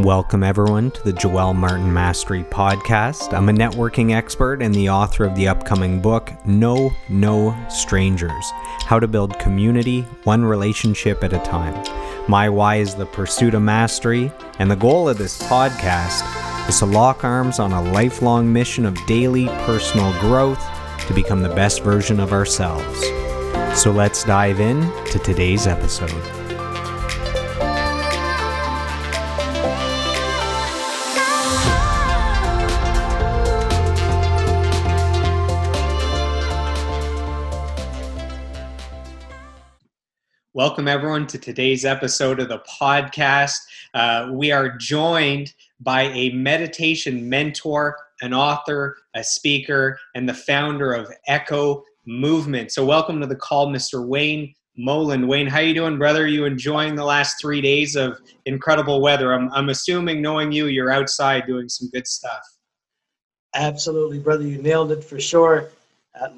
Welcome everyone to the Joelle Martin Mastery Podcast. I'm a networking expert and the author of the upcoming book, No Strangers, How to Build Community, One Relationship at a Time. My why is the pursuit of mastery, and the goal of this podcast is to lock arms on a lifelong mission of daily personal growth to become the best version of ourselves. So let's dive in to today's episode. Welcome everyone to today's episode of the podcast. We are joined by a meditation mentor, an author, a speaker, and the founder of Echo Movement. So welcome to the call, Mr. Wayne Mollen. Wayne, how you doing, brother? Are you enjoying the last 3 days of incredible weather? I'm assuming, knowing you, you're outside doing some good stuff. Absolutely, brother. You nailed it for sure.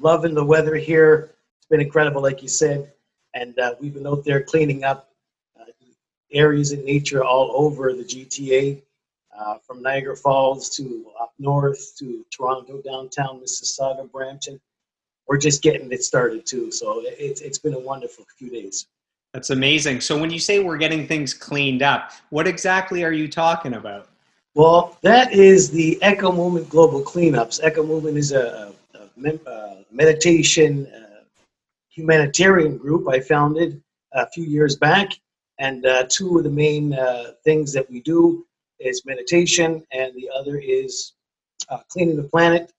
Loving the weather here. It's been incredible, like you said. And we've been out there cleaning up areas in nature all over the GTA, from Niagara Falls to up north to Toronto, downtown, Mississauga, Brampton. We're just getting it started too. So it's been a wonderful few days. That's amazing. So when you say we're getting things cleaned up, what exactly are you talking about? Well, that is the Echo Movement Global Cleanups. Echo Movement is a meditation humanitarian group I founded a few years back, and two of the main things that we do is meditation, and the other is cleaning the planet.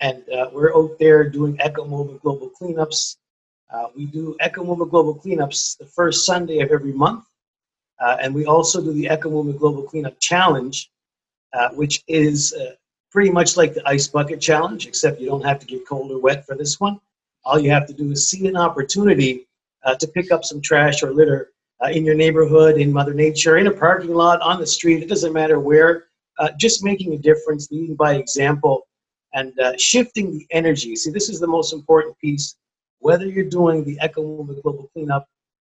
And we're out there doing Echo Movement Global Cleanups. We do Echo Movement Global Cleanups the first Sunday of every month, and we also do the Echo Movement Global Cleanup Challenge, which is pretty much like the Ice Bucket Challenge, except you don't have to get cold or wet for this one. All you have to do is see an opportunity to pick up some trash or litter in your neighborhood, in Mother Nature, in a parking lot, on the street. It doesn't matter where. Just making a difference, leading by example, and shifting the energy. See, this is the most important piece. Whether you're doing the Echo Movement Global Cleanup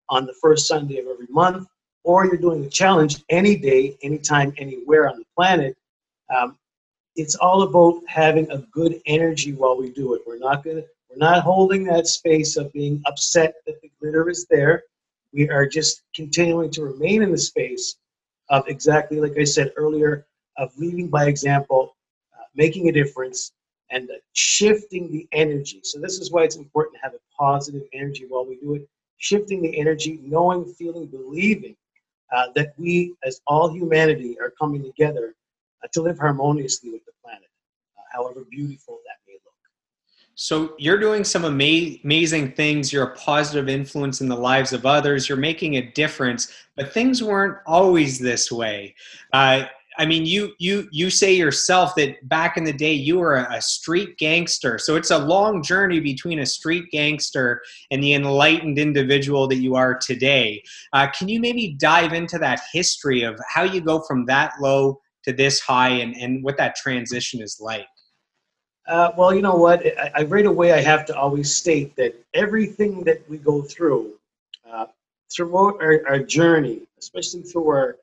on the first Sunday of every month, or you're doing the challenge any day, anytime, anywhere on the planet, it's all about having a good energy while we do it. We're not holding that space of being upset that the glitter is there. We are just continuing to remain in the space of, exactly like I said earlier, of leading by example, making a difference, and shifting the energy. So this is why it's important to have a positive energy while we do it. Shifting the energy, knowing, feeling, believing that we, as all humanity, are coming together to live harmoniously with the planet, however beautiful that may look. So you're doing some amazing things. You're a positive influence in the lives of others. You're making a difference, but things weren't always this way. I mean, you say yourself that back in the day you were a street gangster. So it's a long journey between a street gangster and the enlightened individual that you are today. Can you maybe dive into that history of how you go from that low to this high, and what that transition is like? Well, you know what? I right away, I have to always state that everything that we go through, throughout our journey, especially through our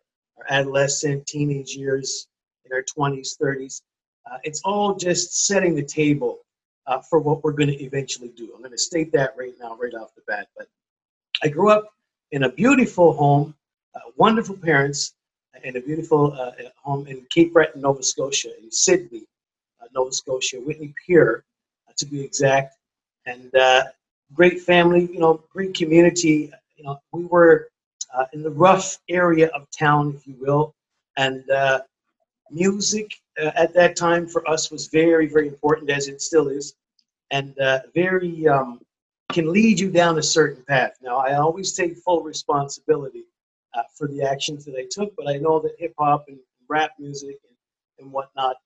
adolescent, teenage years, in our 20s, 30s, it's all just setting the table for what we're going to eventually do. I'm going to state that right now, right off the bat. But I grew up in a beautiful home, wonderful parents, and a beautiful home in Cape Breton, Nova Scotia, in Sydney, Nova Scotia, Whitney Pier, to be exact, and great family, you know, great community. You know, we were in the rough area of town, if you will, and music at that time for us was very, very important, as it still is, and very can lead you down a certain path. Now, I always take full responsibility for the actions that I took, but I know that hip-hop and rap music and whatnot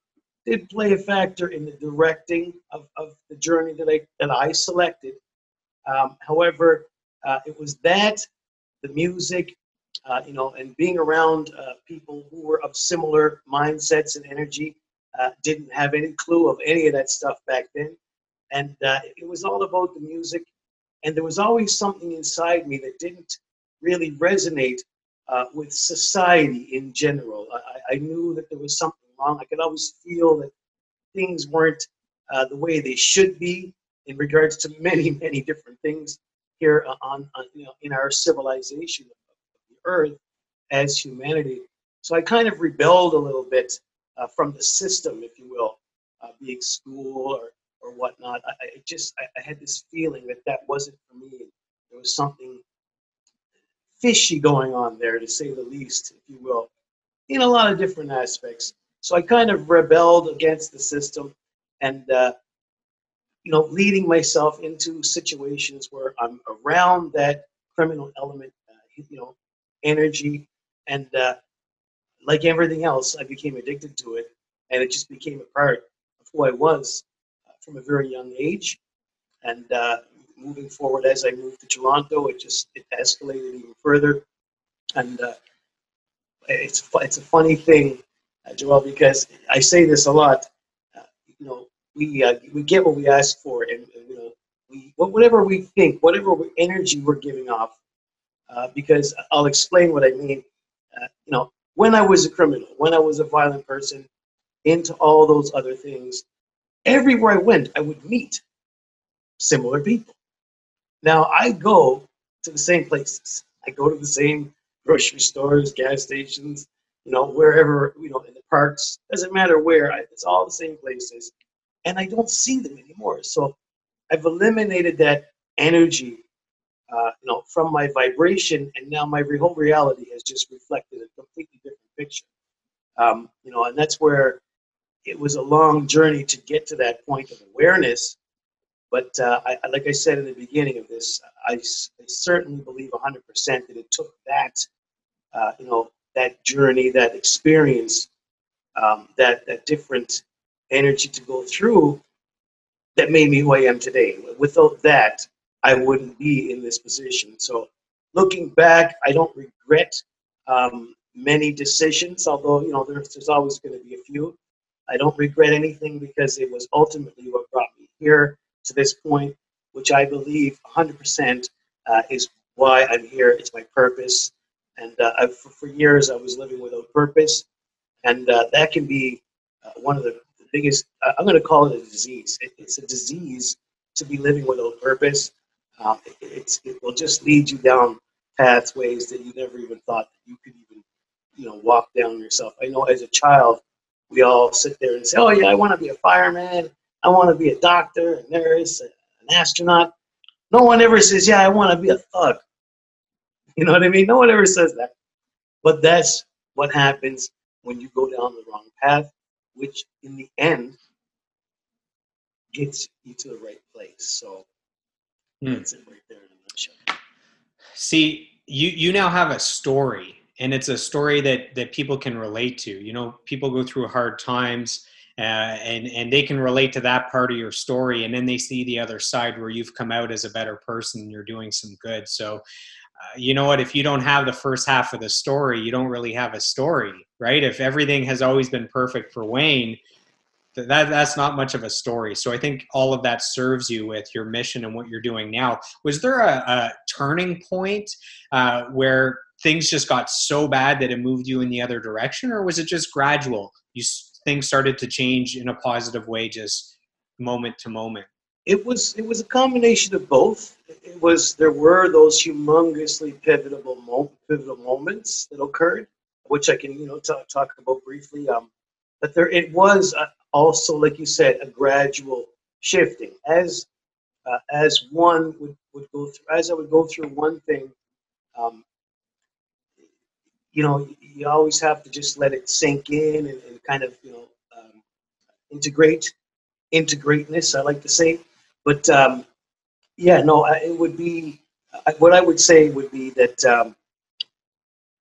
did play a factor in the directing of the journey that I selected. However, it was that, the music, you know, and being around people who were of similar mindsets and energy, didn't have any clue of any of that stuff back then. And it was all about the music. And there was always something inside me that didn't really resonate with society in general. I, I knew that there was something wrong. I could always feel that things weren't the way they should be in regards to many, many different things here on in our civilization of the earth as humanity. So I kind of rebelled a little bit from the system, if you will, being school or whatnot. I had this feeling that that wasn't for me. There was something fishy going on there, to say the least, if you will, in a lot of different aspects. So I kind of rebelled against the system and, leading myself into situations where I'm around that criminal element, energy. And like everything else, I became addicted to it, and it just became a part of who I was from a very young age. And moving forward, as I moved to Toronto, it escalated even further. And it's a funny thing, Joelle, because I say this a lot. We get what we ask for, and whatever we think, whatever energy we're giving off. Because I'll explain what I mean. When I was a criminal, when I was a violent person, into all those other things, everywhere I went, I would meet similar people. Now, I go to the same places. I go to the same grocery stores, gas stations, wherever, in the parks. Doesn't matter where. It's all the same places. And I don't see them anymore. So I've eliminated that energy from my vibration, and now my whole reality has just reflected a completely different picture. And that's where it was a long journey to get to that point of awareness. But like I said in the beginning of this, I certainly believe 100% that it took that, that journey, that experience, that different energy to go through that made me who I am today. Without that, I wouldn't be in this position. So looking back, I don't regret many decisions, although, there's always going to be a few. I don't regret anything because it was ultimately what brought me here to this point, which I believe 100% is why I'm here. It's my purpose. And for years, I was living without purpose. And that can be one of the biggest, I'm going to call it a disease. It's a disease to be living without purpose. It will just lead you down pathways that you never even thought that you could even, walk down yourself. I know as a child, we all sit there and say, oh, yeah, I want to be a fireman. I want to be a doctor, a nurse, an astronaut. No one ever says, yeah, I want to be a thug. You know what I mean? No one ever says that. But that's what happens when you go down the wrong path, which in the end gets you to the right place. So. That's it right there in a nutshell. See, you now have a story, and it's a story that people can relate to. People go through hard times, and they can relate to that part of your story, and then they see the other side where you've come out as a better person. You're doing some good. So, you know what? If you don't have the first half of the story, you don't really have a story, right? If everything has always been perfect for Wayne, that's not much of a story. So I think all of that serves you with your mission and what you're doing now. Was there a turning point where things just got so bad that it moved you in the other direction, or was it just gradual? Things started to change in a positive way, just moment to moment. It was a combination of both. There were those humongously pivotal moments that occurred, which I can talk about briefly. But there it was. Also, like you said, a gradual shifting as one would go through. As I would go through one thing, you always have to just let it sink in and kind of integrateness. I like to say, but it would be what I would say would be that.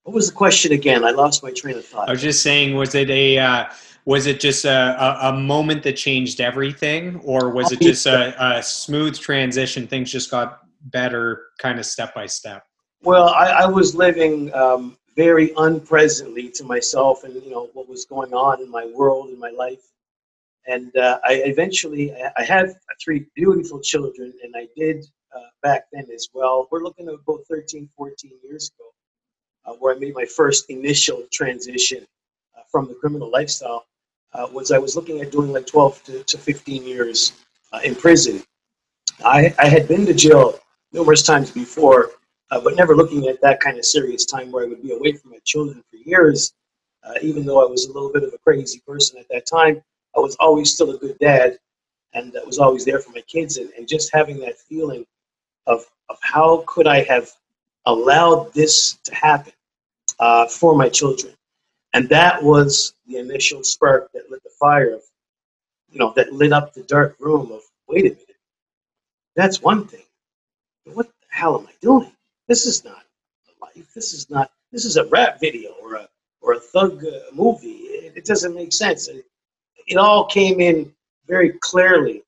What was the question again? I lost my train of thought. I was just saying, was it just a moment that changed everything, or was it just a smooth transition? Things just got better kind of step by step. Well, I was living very unpresently to myself and, what was going on in my world, in my life. And I had three beautiful children, and I did back then as well. We're looking at about 13, 14 years ago, where I made my first initial transition from the criminal lifestyle was I was looking at doing like 12 to 15 years in prison. I had been to jail numerous times before, but never looking at that kind of serious time where I would be away from my children for years. Even though I was a little bit of a crazy person at that time, I was always still a good dad, and was always there for my kids. And just having that feeling of how could I have allowed this to happen for my children. And that was the initial spark that lit the fire of, you know, that lit up the dark room of, wait a minute, that's one thing, but what the hell am I doing? This is not a life. This is a rap video or a thug movie. It doesn't make sense. And it all came in very clearly,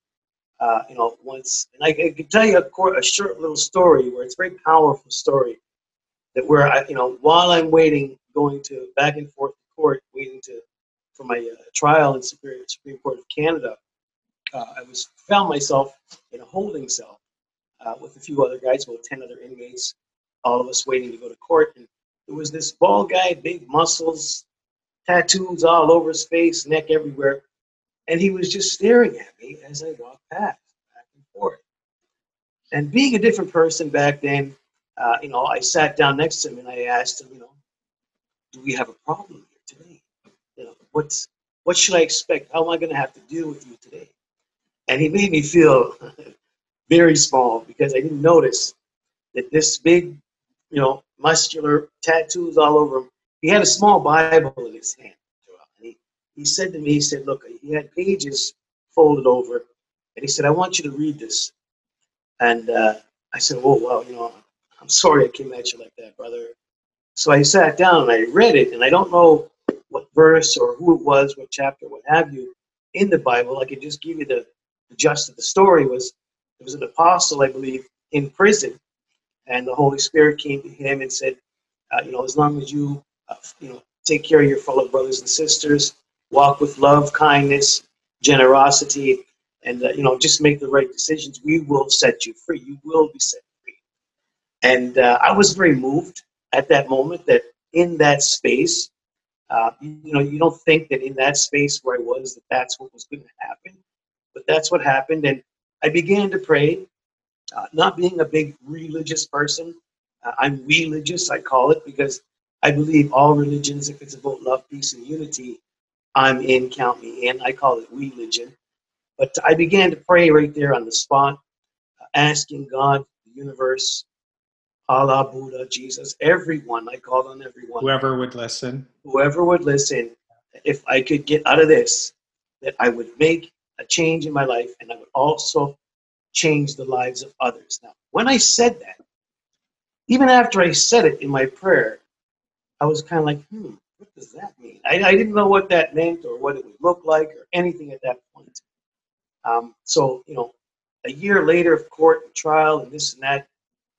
you know, once. And I can tell you a short little story where it's a very powerful story that where I, you know, while I'm waiting, going to back and forth court, waiting for my trial in Superior Court of Canada, I was found myself in a holding cell with a few other guys, about 10 other inmates, all of us waiting to go to court. And there was this bald guy, big muscles, tattoos all over his face, neck everywhere. And he was just staring at me as I walked past, back and forth. And being a different person back then, you know, I sat down next to him and I asked him, you know, do we have a problem here today? You know, what should I expect? How am I going to have to deal with you today? And he made me feel very small because I didn't notice that this big, you know, muscular tattoos all over him, he had a small Bible in his hand. And he said to me, he said, look, he had pages folded over, and he said, I want you to read this. And I said, whoa, well, you know, I'm sorry I came at you like that, brother. So I sat down and I read it, and I don't know what verse or who it was, what chapter, what have you, in the Bible. I could just give you the gist of the story. It was an apostle, I believe, in prison, and the Holy Spirit came to him and said, you know, as long as you, you know, take care of your fellow brothers and sisters, walk with love, kindness, generosity, and, you know, just make the right decisions, we will set you free. You will be set free. And I was very moved at that moment that in that space, you know, you don't think that in that space where I was, that that's what was going to happen, but that's what happened. And I began to pray, not being a big religious person. I'm religious, I call it, because I believe all religions, if it's about love, peace, and unity, I'm in, count me in. I call it religion. But I began to pray right there on the spot, asking God, the universe, Allah, Buddha, Jesus, everyone. I called on everyone. Whoever would listen. Whoever would listen. If I could get out of this, that I would make a change in my life, and I would also change the lives of others. Now, when I said that, even after I said it in my prayer, I was kind of like, what does that mean? I didn't know what that meant or what it would look like or anything at that point. So, you know, a year later of court and trial and this and that,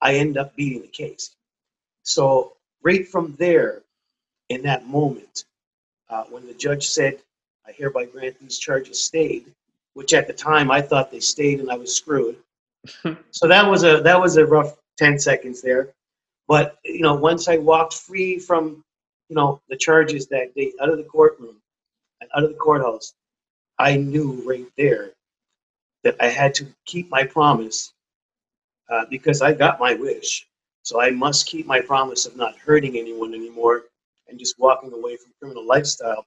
I end up beating the case. So right from there, in that moment, when the judge said, I hereby grant these charges stayed, which at the time I thought they stayed and I was screwed. So that was a rough 10 seconds there. But, you know, once I walked free from, you know, the charges that day out of the courtroom and out of the courthouse, I knew right there that I had to keep my promise. Because I got my wish. So I must keep my promise of not hurting anyone anymore and just walking away from criminal lifestyle.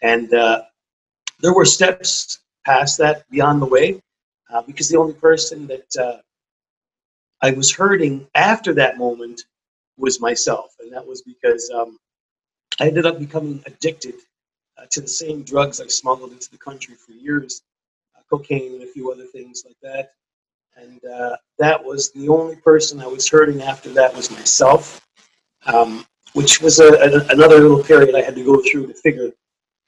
And there were steps past that beyond the way because the only person that I was hurting after that moment was myself. And that was because I ended up becoming addicted to the same drugs I smuggled into the country for years, cocaine and a few other things like that. And that was the only person I was hurting after that was myself, which was another little period I had to go through to figure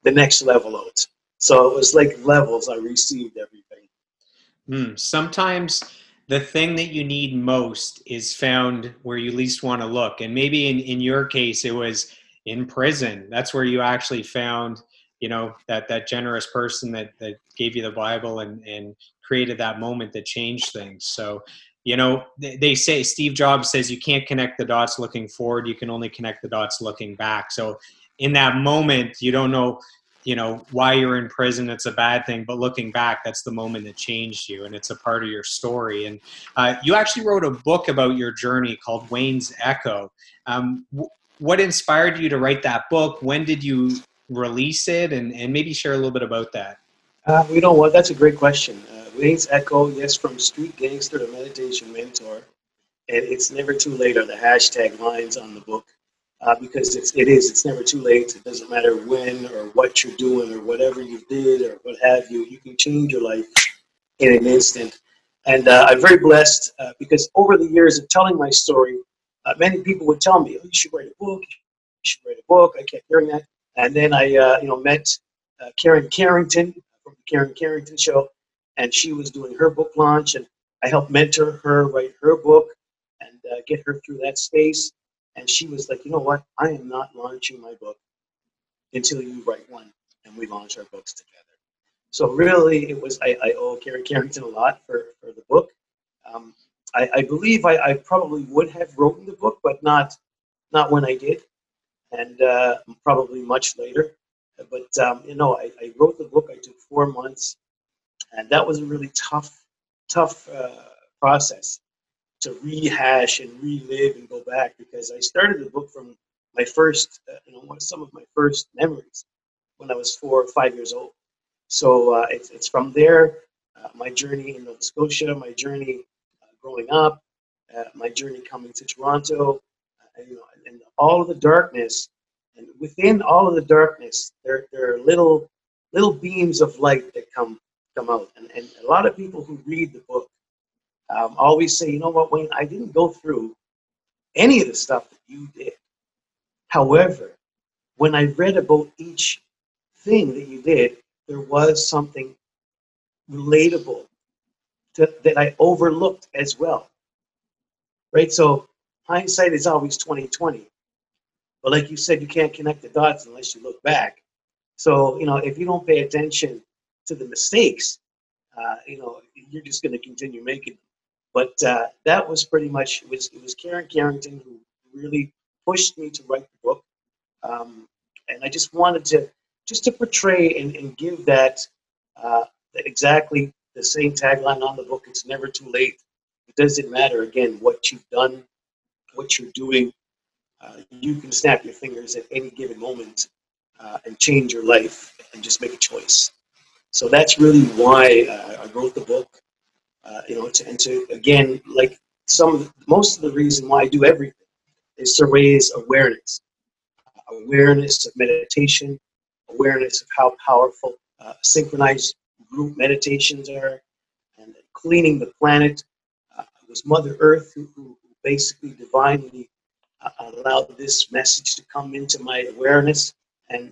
the next level out. So it was like levels. I received everything. Sometimes the thing that you need most is found where you least want to look. And maybe in your case, it was in prison. That's where you actually found, you know, that generous person that gave you the Bible and created that moment that changed things. So, you know, they say, Steve Jobs says, you can't connect the dots looking forward. You can only connect the dots looking back. So in that moment, you don't know, you know, why you're in prison. It's a bad thing. But looking back, that's the moment that changed you. And it's a part of your story. And you actually wrote a book about your journey called Wayne's Echo. What inspired you to write that book? When did you release it? And maybe share a little bit about that. You know what? That's a great question. Wayne's Echo, yes, from street gangster to meditation mentor. And it's never too late are the hashtag lines on the book. Because it's never too late. It doesn't matter when or what you're doing or whatever you did or what have you. You can change your life in an instant. And I'm very blessed because over the years of telling my story, many people would tell me, oh, you should write a book. You should write a book. I kept hearing that. And then I met Karen Carrington from The Karen Carrington Show. And she was doing her book launch. And I helped mentor her, write her book, and get her through that space. And she was like, you know what? I am not launching my book until you write one. And we launch our books together. So really, it was I owe Karen Carrington a lot for the book. I believe I probably would have written the book, but not when I did. And probably much later. But, I wrote the book. I took 4 months. And that was a really tough process. To rehash and relive and go back, because I started the book from my first, some of my first memories when I was 4 or 5 years old. So it's from there, my journey in Nova Scotia, my journey growing up, my journey coming to Toronto, and all of the darkness. And within all of the darkness, there are little beams of light that come out. And a lot of people who read the book always say, you know what, Wayne, I didn't go through any of the stuff that you did. However, when I read about each thing that you did, there was something relatable that I overlooked as well. Right? So hindsight is always 20/20. But like you said, you can't connect the dots unless you look back. So, if you don't pay attention to the mistakes, you're just going to continue making them. But that was pretty much, it was Karen Carrington who really pushed me to write the book. And I just wanted to portray and give that exactly the same tagline on the book. It's never too late. It doesn't matter, again, what you've done, what you're doing. You can snap your fingers at any given moment and change your life and just make a choice. So that's really why I wrote the book. Most of the reason why I do everything is to raise awareness of meditation, awareness of how powerful synchronized group meditations are, and cleaning the planet. It was Mother Earth who basically divinely allowed this message to come into my awareness. And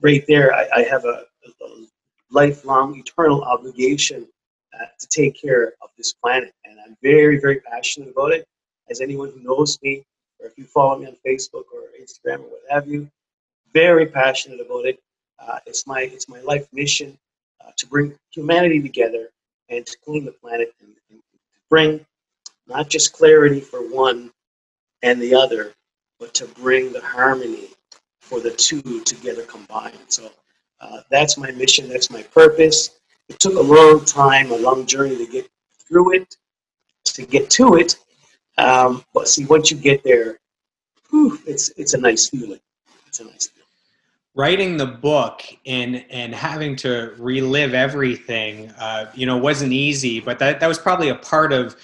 right there, I have a lifelong, eternal obligation to take care of this planet. And I'm very, very passionate about it. As anyone who knows me, or if you follow me on Facebook or Instagram or what have you, very passionate about it. It's my life mission to bring humanity together and to clean the planet and bring not just clarity for one and the other, but to bring the harmony for the two together combined. So that's my mission. That's my purpose. It took a long time, a long journey to get through it, to get to it. But see, once you get there, whew, it's a nice feeling. It's a nice feeling. Writing the book and having to relive everything, wasn't easy. But that was probably a part of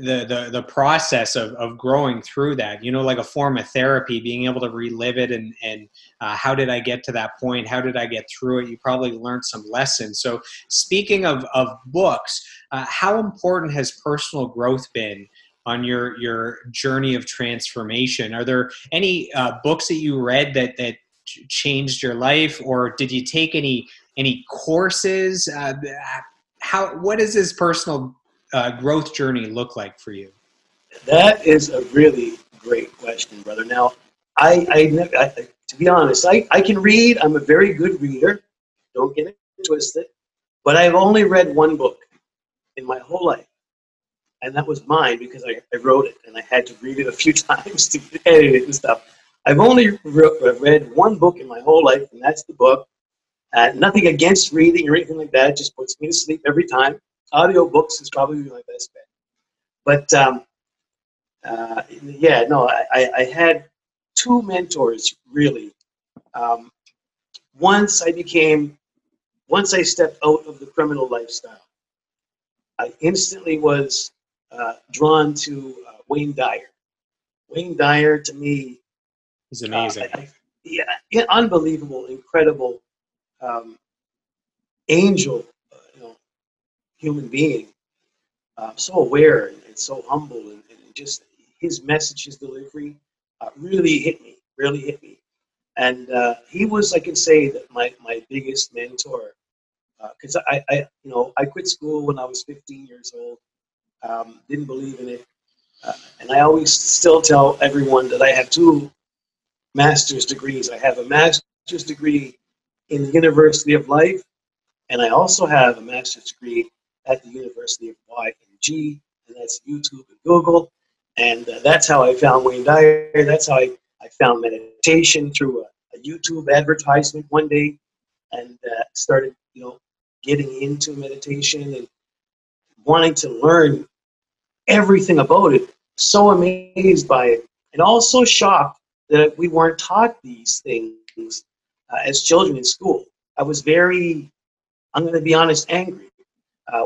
the process of growing through that, like a form of therapy, being able to relive it and how did I get to that point? How did I get through it? You probably learned some lessons. So speaking of books, how important has personal growth been on your journey of transformation? Are there any books that you read that changed your life, or did you take any courses? What is this personal growth journey look like for you? That is a really great question, brother. Now, I to be honest, I can read. I'm a very good reader. Don't get it twisted. But I've only read one book in my whole life. And that was mine because I wrote it and I had to read it a few times to edit it and stuff. I've only read one book in my whole life, and that's the book. Nothing against reading or anything like that. It just puts me to sleep every time. Audio books is probably my best bet. But yeah, no, I had two mentors, really. Once I stepped out of the criminal lifestyle, I instantly was drawn to Wayne Dyer. Wayne Dyer, to me, he's amazing. Yeah, unbelievable, incredible, angel, you know, human being. So aware and so humble, and just his message, his delivery, really hit me. Really hit me. And he was, I can say, that my biggest mentor, because I quit school when I was 15 years old. Didn't believe in it, and I always still tell everyone that I have two master's degrees. I have a master's degree in the University of Life, and I also have a master's degree at the University of Y&G, and that's YouTube and Google. And that's how I found Wayne Dyer. That's how I found meditation through a YouTube advertisement one day, and started, you know, getting into meditation and wanting to learn everything about it. So amazed by it, and also shocked that we weren't taught these things as children in school. I was very, I'm going to be honest, angry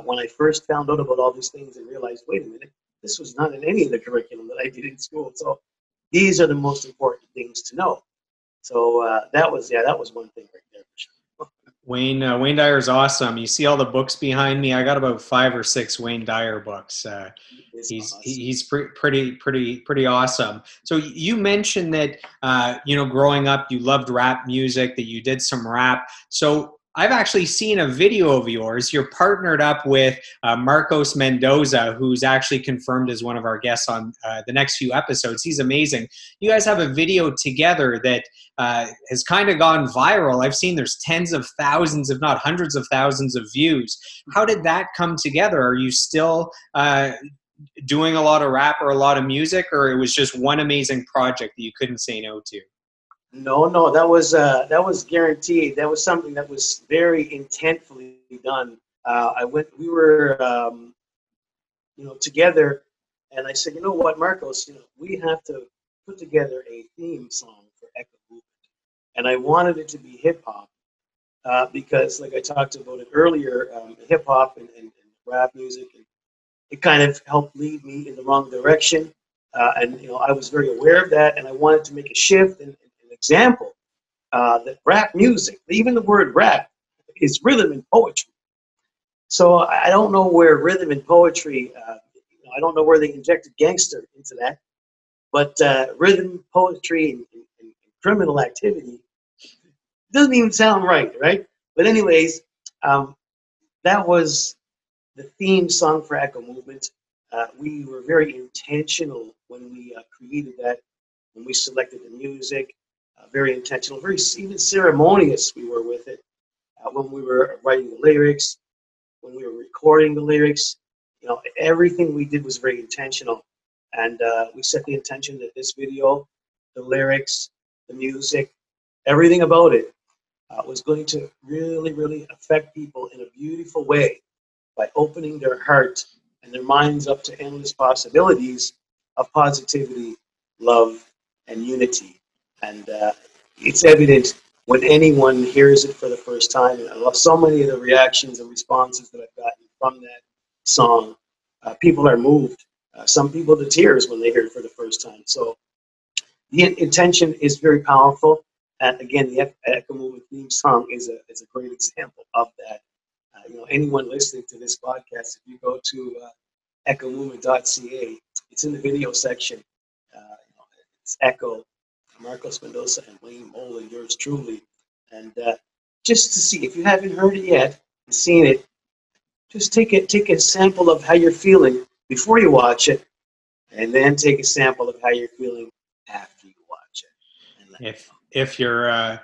when I first found out about all these things and realized, wait a minute, this was not in any of the curriculum that I did in school. So these are the most important things to know. So that was one thing right there. For sure. Wayne Dyer is awesome. You see all the books behind me. I got about 5 or 6 Wayne Dyer books. He's pretty awesome. So you mentioned that growing up you loved rap music, that you did some rap. So I've actually seen a video of yours. You're partnered up with Marcos Mendoza, who's actually confirmed as one of our guests on the next few episodes. He's amazing. You guys have a video together that has kind of gone viral. I've seen there's tens of thousands, if not hundreds of thousands of views. How did that come together? Are you still doing a lot of rap or a lot of music, or it was just one amazing project that you couldn't say no to? No, that was guaranteed. That was something that was very intentfully done. We were, together, and I said, you know what, Marcos, we have to put together a theme song for Echo Movement, and I wanted it to be hip hop, because, like I talked about it earlier, hip hop and rap music, and it kind of helped lead me in the wrong direction, and I was very aware of that, and I wanted to make a shift and example that rap music, even the word rap, is rhythm and poetry. So I don't know where rhythm and poetry, I don't know where they injected gangster into that, but rhythm, poetry, and criminal activity doesn't even sound right? But anyways, that was the theme song for Echo Movement. We were very intentional when we created that, when we selected the music. Very intentional, very even ceremonious we were with it. When we were writing the lyrics, when we were recording the lyrics, everything we did was very intentional. And we set the intention that this video, the lyrics, the music, everything about it was going to really, really affect people in a beautiful way by opening their heart and their minds up to endless possibilities of positivity, love, and unity. And it's evident when anyone hears it for the first time. And I love so many of the reactions and responses that I've gotten from that song. People are moved. Some people to tears when they hear it for the first time. So the intention is very powerful. And again, the Echo Movement theme song is a great example of that. Anyone listening to this podcast, if you go to EchoMovement.ca, it's in the video section. It's Echo, Marcos Mendoza, and Wayne Mollen, yours truly. And just to see, if you haven't heard it yet and seen it, just take a sample of how you're feeling before you watch it, and then take a sample of how you're feeling after you watch it. And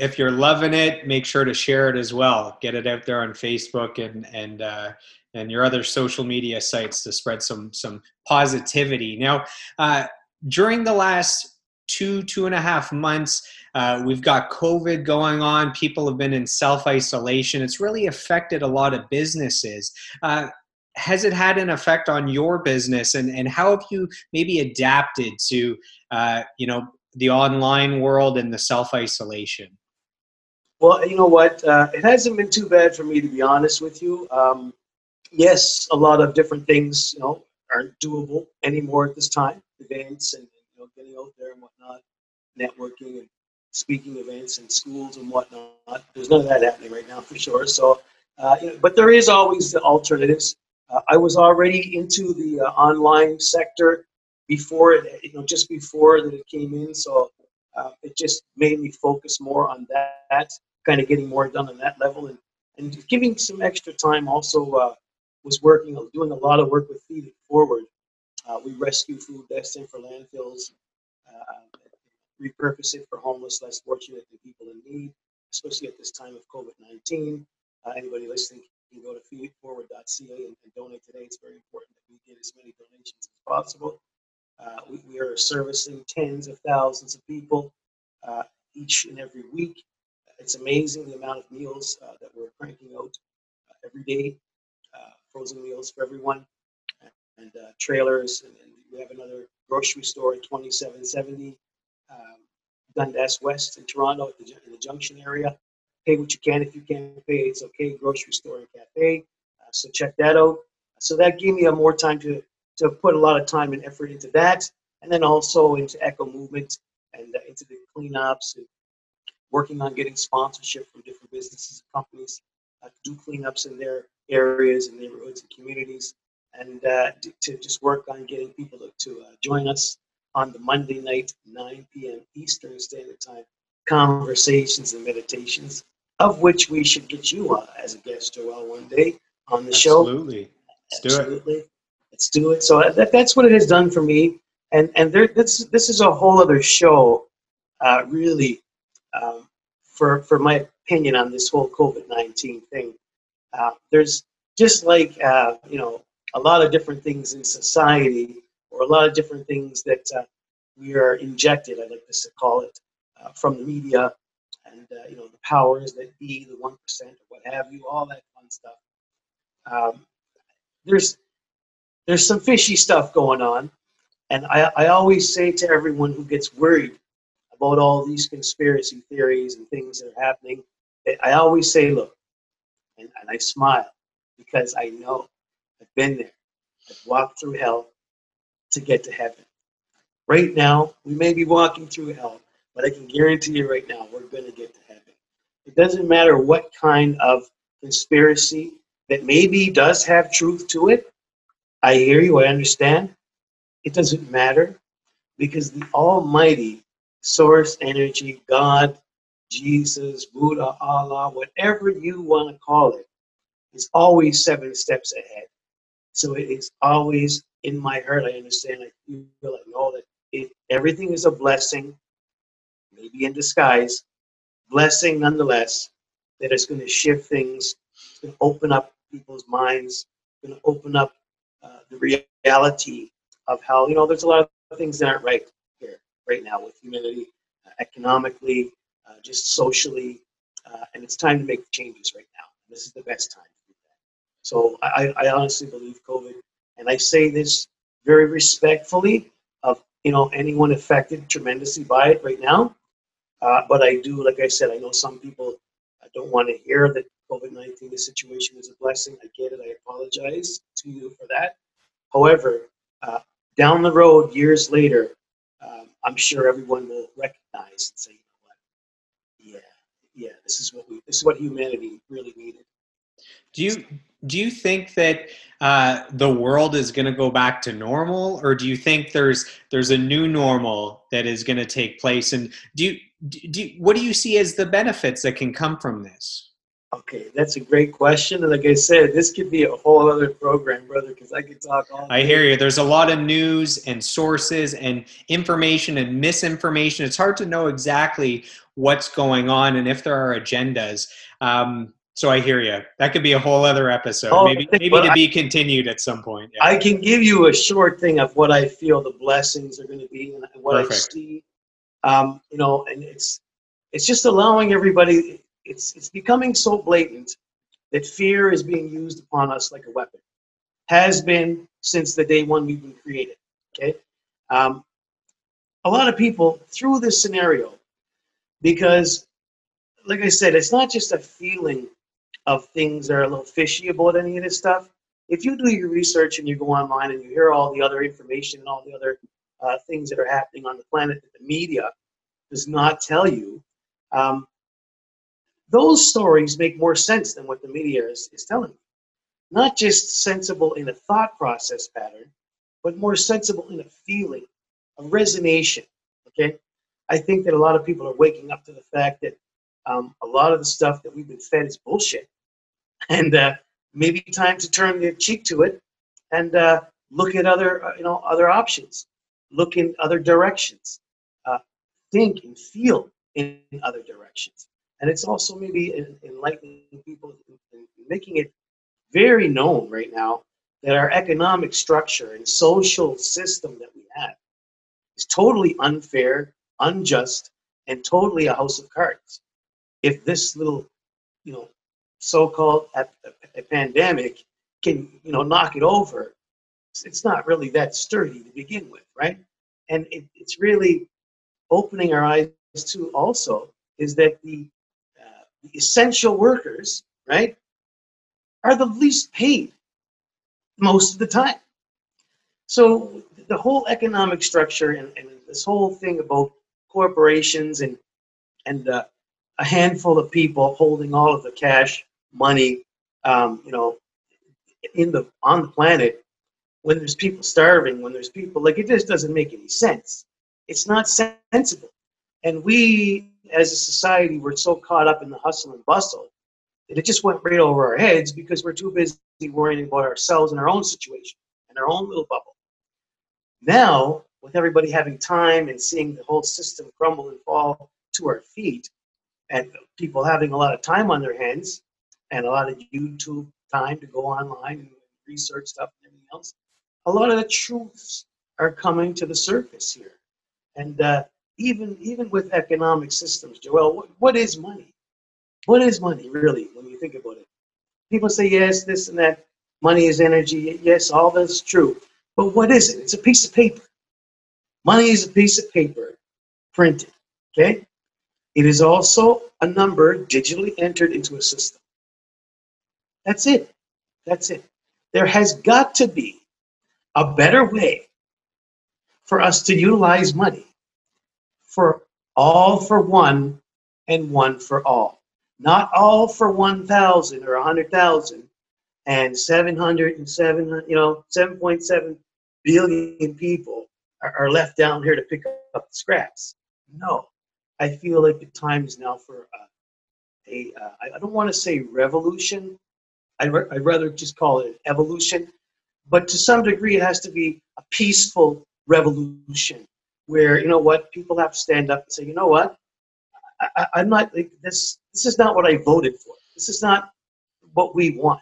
if you're loving it, make sure to share it as well. Get it out there on Facebook and your other social media sites to spread some positivity. Now, during the last 2.5 months. We've got COVID going on. People have been in self-isolation. It's really affected a lot of businesses. Has it had an effect on your business, and how have you maybe adapted to, you know, the online world and the self-isolation? Well, you know what? It hasn't been too bad for me, to be honest with you. Yes, a lot of different things, you know, aren't doable anymore at this time. Events and, you know, getting out there and whatnot, networking and speaking events and schools and whatnot. There's none of that happening right now for sure. So, you know, but there is always the alternatives. I was already into the online sector before, you know, just before that it came in. So. It just made me focus more on that, kind of getting more done on that level, and giving some extra time. Also was working, doing a lot of work with Feed It Forward. We rescue food destined for landfills, repurpose it for homeless, less fortunate, and people in need, especially at this time of COVID-19. Anybody listening can go to feeditforward.ca and donate today. It's very important that we get as many donations as possible. We are servicing tens of thousands of people each and every week. It's amazing the amount of meals that we're cranking out every day, frozen meals for everyone, and trailers. And we have another grocery store at 2770 Dundas West in Toronto, in the Junction area. Pay what you can. If you can't pay, it's okay. Grocery store and cafe. So check that out. So that gave me a more time to put a lot of time and effort into that, and then also into Echo Movement and into the cleanups, and working on getting sponsorship from different businesses and companies to do cleanups in their areas and neighborhoods and communities, and to just work on getting people to join us on the Monday night, 9 p.m. Eastern Standard Time, Conversations and Meditations, of which we should get you as a guest, Joelle, one day on the show. Absolutely. Do it. Let's do it. So that's what it has done for me, and this is a whole other show, really, for my opinion on this whole COVID-19 thing. There's just like you know, a lot of different things in society, or a lot of different things that we are injected, I like to call it, from the media, and you know, the powers that be, the 1%, what have you, all that fun stuff. There's some fishy stuff going on, and I always say to everyone who gets worried about all these conspiracy theories and things that are happening, I always say, look, and I smile, because I know I've been there. I've walked through hell to get to heaven. Right now, we may be walking through hell, but I can guarantee you right now, we're going to get to heaven. It doesn't matter what kind of conspiracy that maybe does have truth to it. I hear you, I understand. It doesn't matter, because the Almighty Source, Energy, God, Jesus, Buddha, Allah, whatever you want to call it, is always 7 steps ahead. So it is always in my heart. I understand, I feel, I know that everything is a blessing, maybe in disguise, blessing nonetheless, that is going to shift things. It's going to open up people's minds. It's going to open up the reality of how, you know, there's a lot of things that aren't right here right now with humanity, economically, just socially, and it's time to make changes right now. This is the best time to do that. So I honestly believe COVID, and I say this very respectfully of, you know, anyone affected tremendously by it right now, but I do, like I said, I know some people don't want to hear that COVID-19, the situation is a blessing. I get it. I apologize to you for that. However, down the road, years later, I'm sure everyone will recognize and say, you know what? Yeah, this is what humanity really needed. Do you think that the world is going to go back to normal, or do you think there's a new normal that is going to take place? And what do you see as the benefits that can come from this? Okay, that's a great question. And like I said, this could be a whole other program, brother, because I could talk all day. I hear you. There's a lot of news and sources and information and misinformation. It's hard to know exactly what's going on and if there are agendas. So I hear you. That could be a whole other episode, maybe to be continued at some point. Yeah. I can give you a short thing of what I feel the blessings are going to be and what I see you know, and it's just allowing everybody. It's becoming so blatant that fear is being used upon us like a weapon, has been since the day one we've been created. Okay, a lot of people through this scenario, because, like I said, it's not just a feeling of things that are a little fishy about any of this stuff. If you do your research and you go online and you hear all the other information and all the other things that are happening on the planet that the media does not tell you, those stories make more sense than what the media is telling you. Not just sensible in a thought process pattern, but more sensible in a feeling, a resonation, okay? I think that a lot of people are waking up to the fact that a lot of the stuff that we've been fed is bullshit. And maybe time to turn their cheek to it and look at other, you know, other options, look in other directions, think and feel in other directions. And it's also maybe enlightening people and making it very known right now that our economic structure and social system that we have is totally unfair, unjust, and totally a house of cards. If this little, you know, so-called a pandemic can, you know, knock it over, it's not really that sturdy to begin with, right? And it's really opening our eyes to also is that the essential workers, right, are the least paid most of the time. So the whole economic structure and this whole thing about corporations and a handful of people holding all of the cash, money, you know, on the planet, when there's people starving, when there's people, like, it just doesn't make any sense. It's not sensible. And we, as a society, were so caught up in the hustle and bustle that it just went right over our heads because we're too busy worrying about ourselves and our own situation and our own little bubble. Now, with everybody having time and seeing the whole system crumble and fall to our feet, and people having a lot of time on their hands and a lot of YouTube time to go online and research stuff and everything else, a lot of the truths are coming to the surface here. And even with economic systems, Joelle, what is money? What is money, really, when you think about it? People say, yes, this and that. Money is energy. Yes, all that's true. But what is it? It's a piece of paper. Money is a piece of paper printed, okay? It is also a number digitally entered into a system. That's it. That's it. There has got to be a better way for us to utilize money for all for one and one for all. Not all for 1,000 or 100,000 and 707, you know, 7.7 billion people are left down here to pick up the scraps. No. I feel like the time is now for I don't want to say revolution. I'd rather just call it an evolution. But to some degree, it has to be a peaceful revolution where, you know what, people have to stand up and say, you know what, I'm not, like, this is not what I voted for. This is not what we want.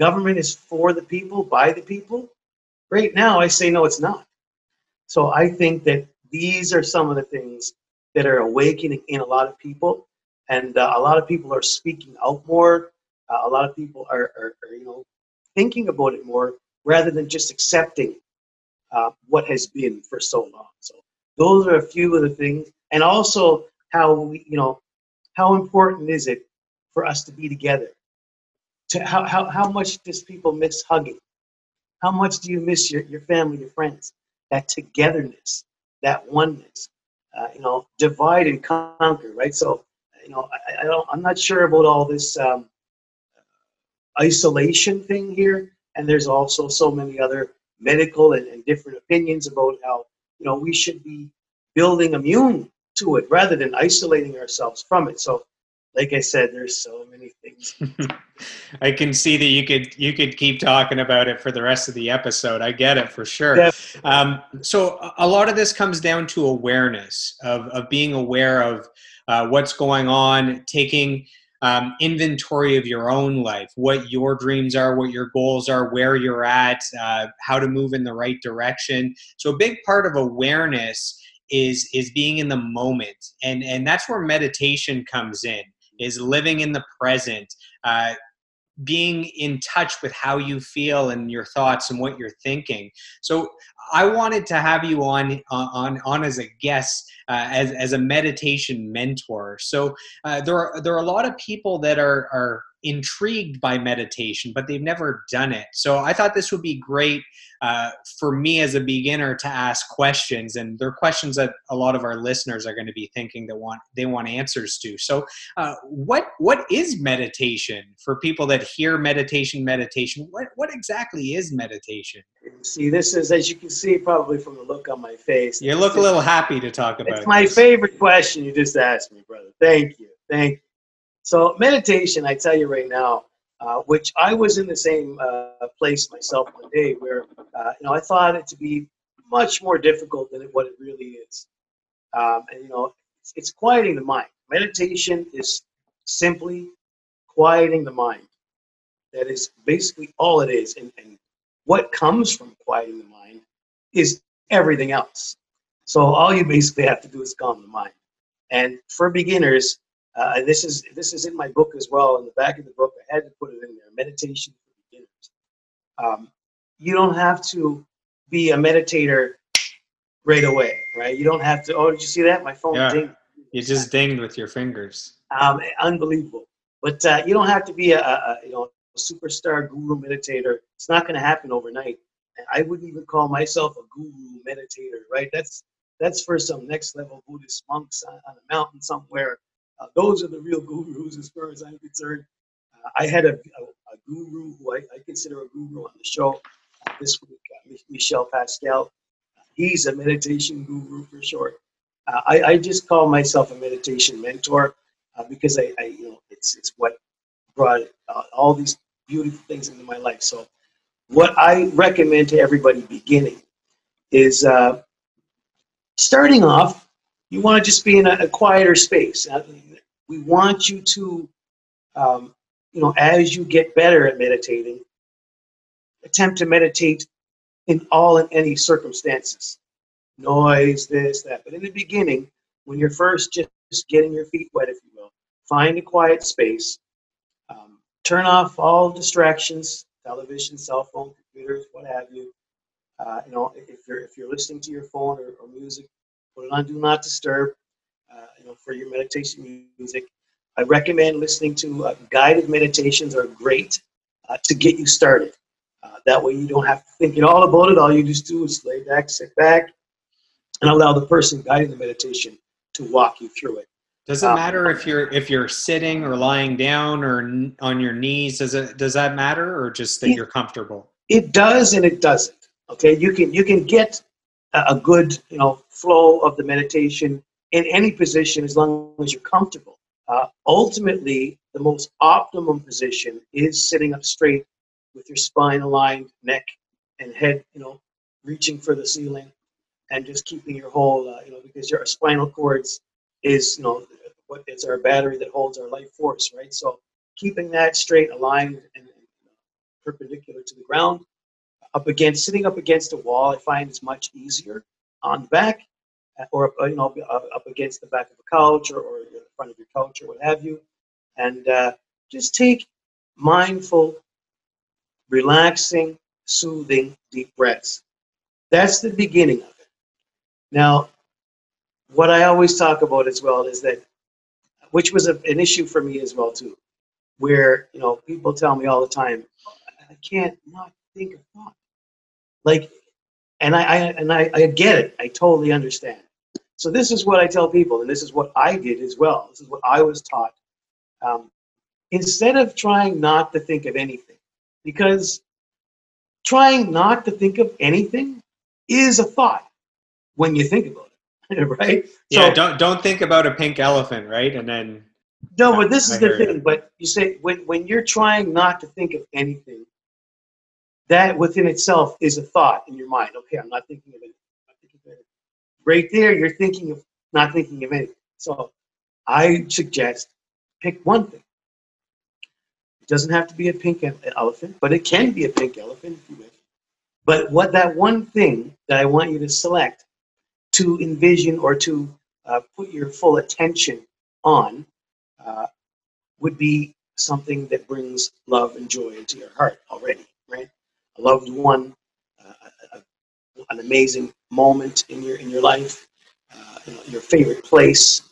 Government is for the people, by the people. Right now, I say, no, it's not. So I think that these are some of the things that are awakening in a lot of people, and a lot of people are speaking out more. A lot of people are you know, thinking about it more rather than just accepting what has been for so long. So those are a few of the things, and also how we, you know, how important is it for us to be together? To how much does people miss hugging? How much do you miss your family, your friends? That togetherness, that oneness. You know, divide and conquer, right? So, you know, I'm not sure about all this isolation thing here. And there's also so many other medical and different opinions about how, you know, we should be building immune to it rather than isolating ourselves from it. So, like I said, there's so many things. I can see that you could keep talking about it for the rest of the episode. I get it for sure. Yeah. So a lot of this comes down to awareness of being aware of what's going on, taking inventory of your own life, what your dreams are, what your goals are, where you're at, how to move in the right direction. So a big part of awareness is being in the moment. And that's where meditation comes in, is living in the present, being in touch with how you feel and your thoughts and what you're thinking. So I wanted to have you on as a guest, as a meditation mentor. So there are a lot of people that are intrigued by meditation, but they've never done it. So I thought this would be great for me as a beginner to ask questions, and there are questions that a lot of our listeners are going to be thinking that they want answers to. So what is meditation for people that hear meditation? What exactly is meditation? See, this is, as you can see probably from the look on my face. You look a little happy to talk about it. It's my favorite question you just asked me, brother. Thank you. Thank you. So meditation, I tell you right now, which I was in the same place myself one day where, I thought it to be much more difficult than what it really is. It's quieting the mind. Meditation is simply quieting the mind. That is basically all it is. And what comes from quieting the mind is everything else. So all you basically have to do is calm the mind. And for beginners, this is in my book as well. In the back of the book, I had to put it in there. Meditation for beginners. You don't have to be a meditator right away, right? You don't have to. Oh, did you see that? My phone dinged. You just dinged with your fingers. Unbelievable. But you don't have to be a superstar guru meditator. It's not going to happen overnight. And I wouldn't even call myself a guru meditator, right? That's for some next level Buddhist monks on a mountain somewhere. Those are the real gurus as far as I'm concerned. I had a guru who I consider a guru on the show this week, Michel Pascal. He's a meditation guru for sure. I just call myself a meditation mentor because it's what brought all these beautiful things into my life. So what I recommend to everybody beginning is starting off, you want to just be in a quieter space. We want you to, as you get better at meditating, attempt to meditate in all and any circumstances. Noise, this, that. But in the beginning, when you're first just getting your feet wet, if you will, find a quiet space. Turn off all distractions, television, cell phone, computers, what have you. If you're listening to your phone or music, put it on Do Not Disturb, for your meditation music. I recommend listening to guided meditations are great to get you started. That way you don't have to think at all about it. All you just do is lay back, sit back, and allow the person guiding the meditation to walk you through it. Does it matter if you're sitting or lying down or on your knees? Does that matter, or just that you're comfortable? It does and it doesn't. Okay, you can get a good, flow of the meditation in any position as long as you're comfortable. Ultimately, the most optimum position is sitting up straight with your spine aligned, neck and head, reaching for the ceiling, and just keeping your whole, because your spinal cords is, what is our battery that holds our life force, right? So keeping that straight, aligned, and perpendicular to the ground. Sitting up against a wall, I find is much easier on the back, or up against the back of a couch or the front of your couch or what have you, and just take mindful, relaxing, soothing, deep breaths. That's the beginning of it. Now, what I always talk about as well is that, which was an issue for me as well too, where people tell me all the time, I can't not think of thought. Like, and I get it. I totally understand. So this is what I tell people, and this is what I did as well. This is what I was taught. Instead of trying not to think of anything, because trying not to think of anything is a thought when you think about it, right? Yeah. So, don't think about a pink elephant, right? And then no, but this is the thing. You. But you say when you're trying not to think of anything, that within itself is a thought in your mind. Okay, I'm not thinking of it. Right there, you're thinking of not thinking of anything. So I suggest pick one thing. It doesn't have to be a pink elephant, but it can be a pink elephant if you wish. But what that one thing that I want you to select to envision or to put your full attention on would be something that brings love and joy into your heart already, right? A loved one, an amazing moment in your life, your favorite place,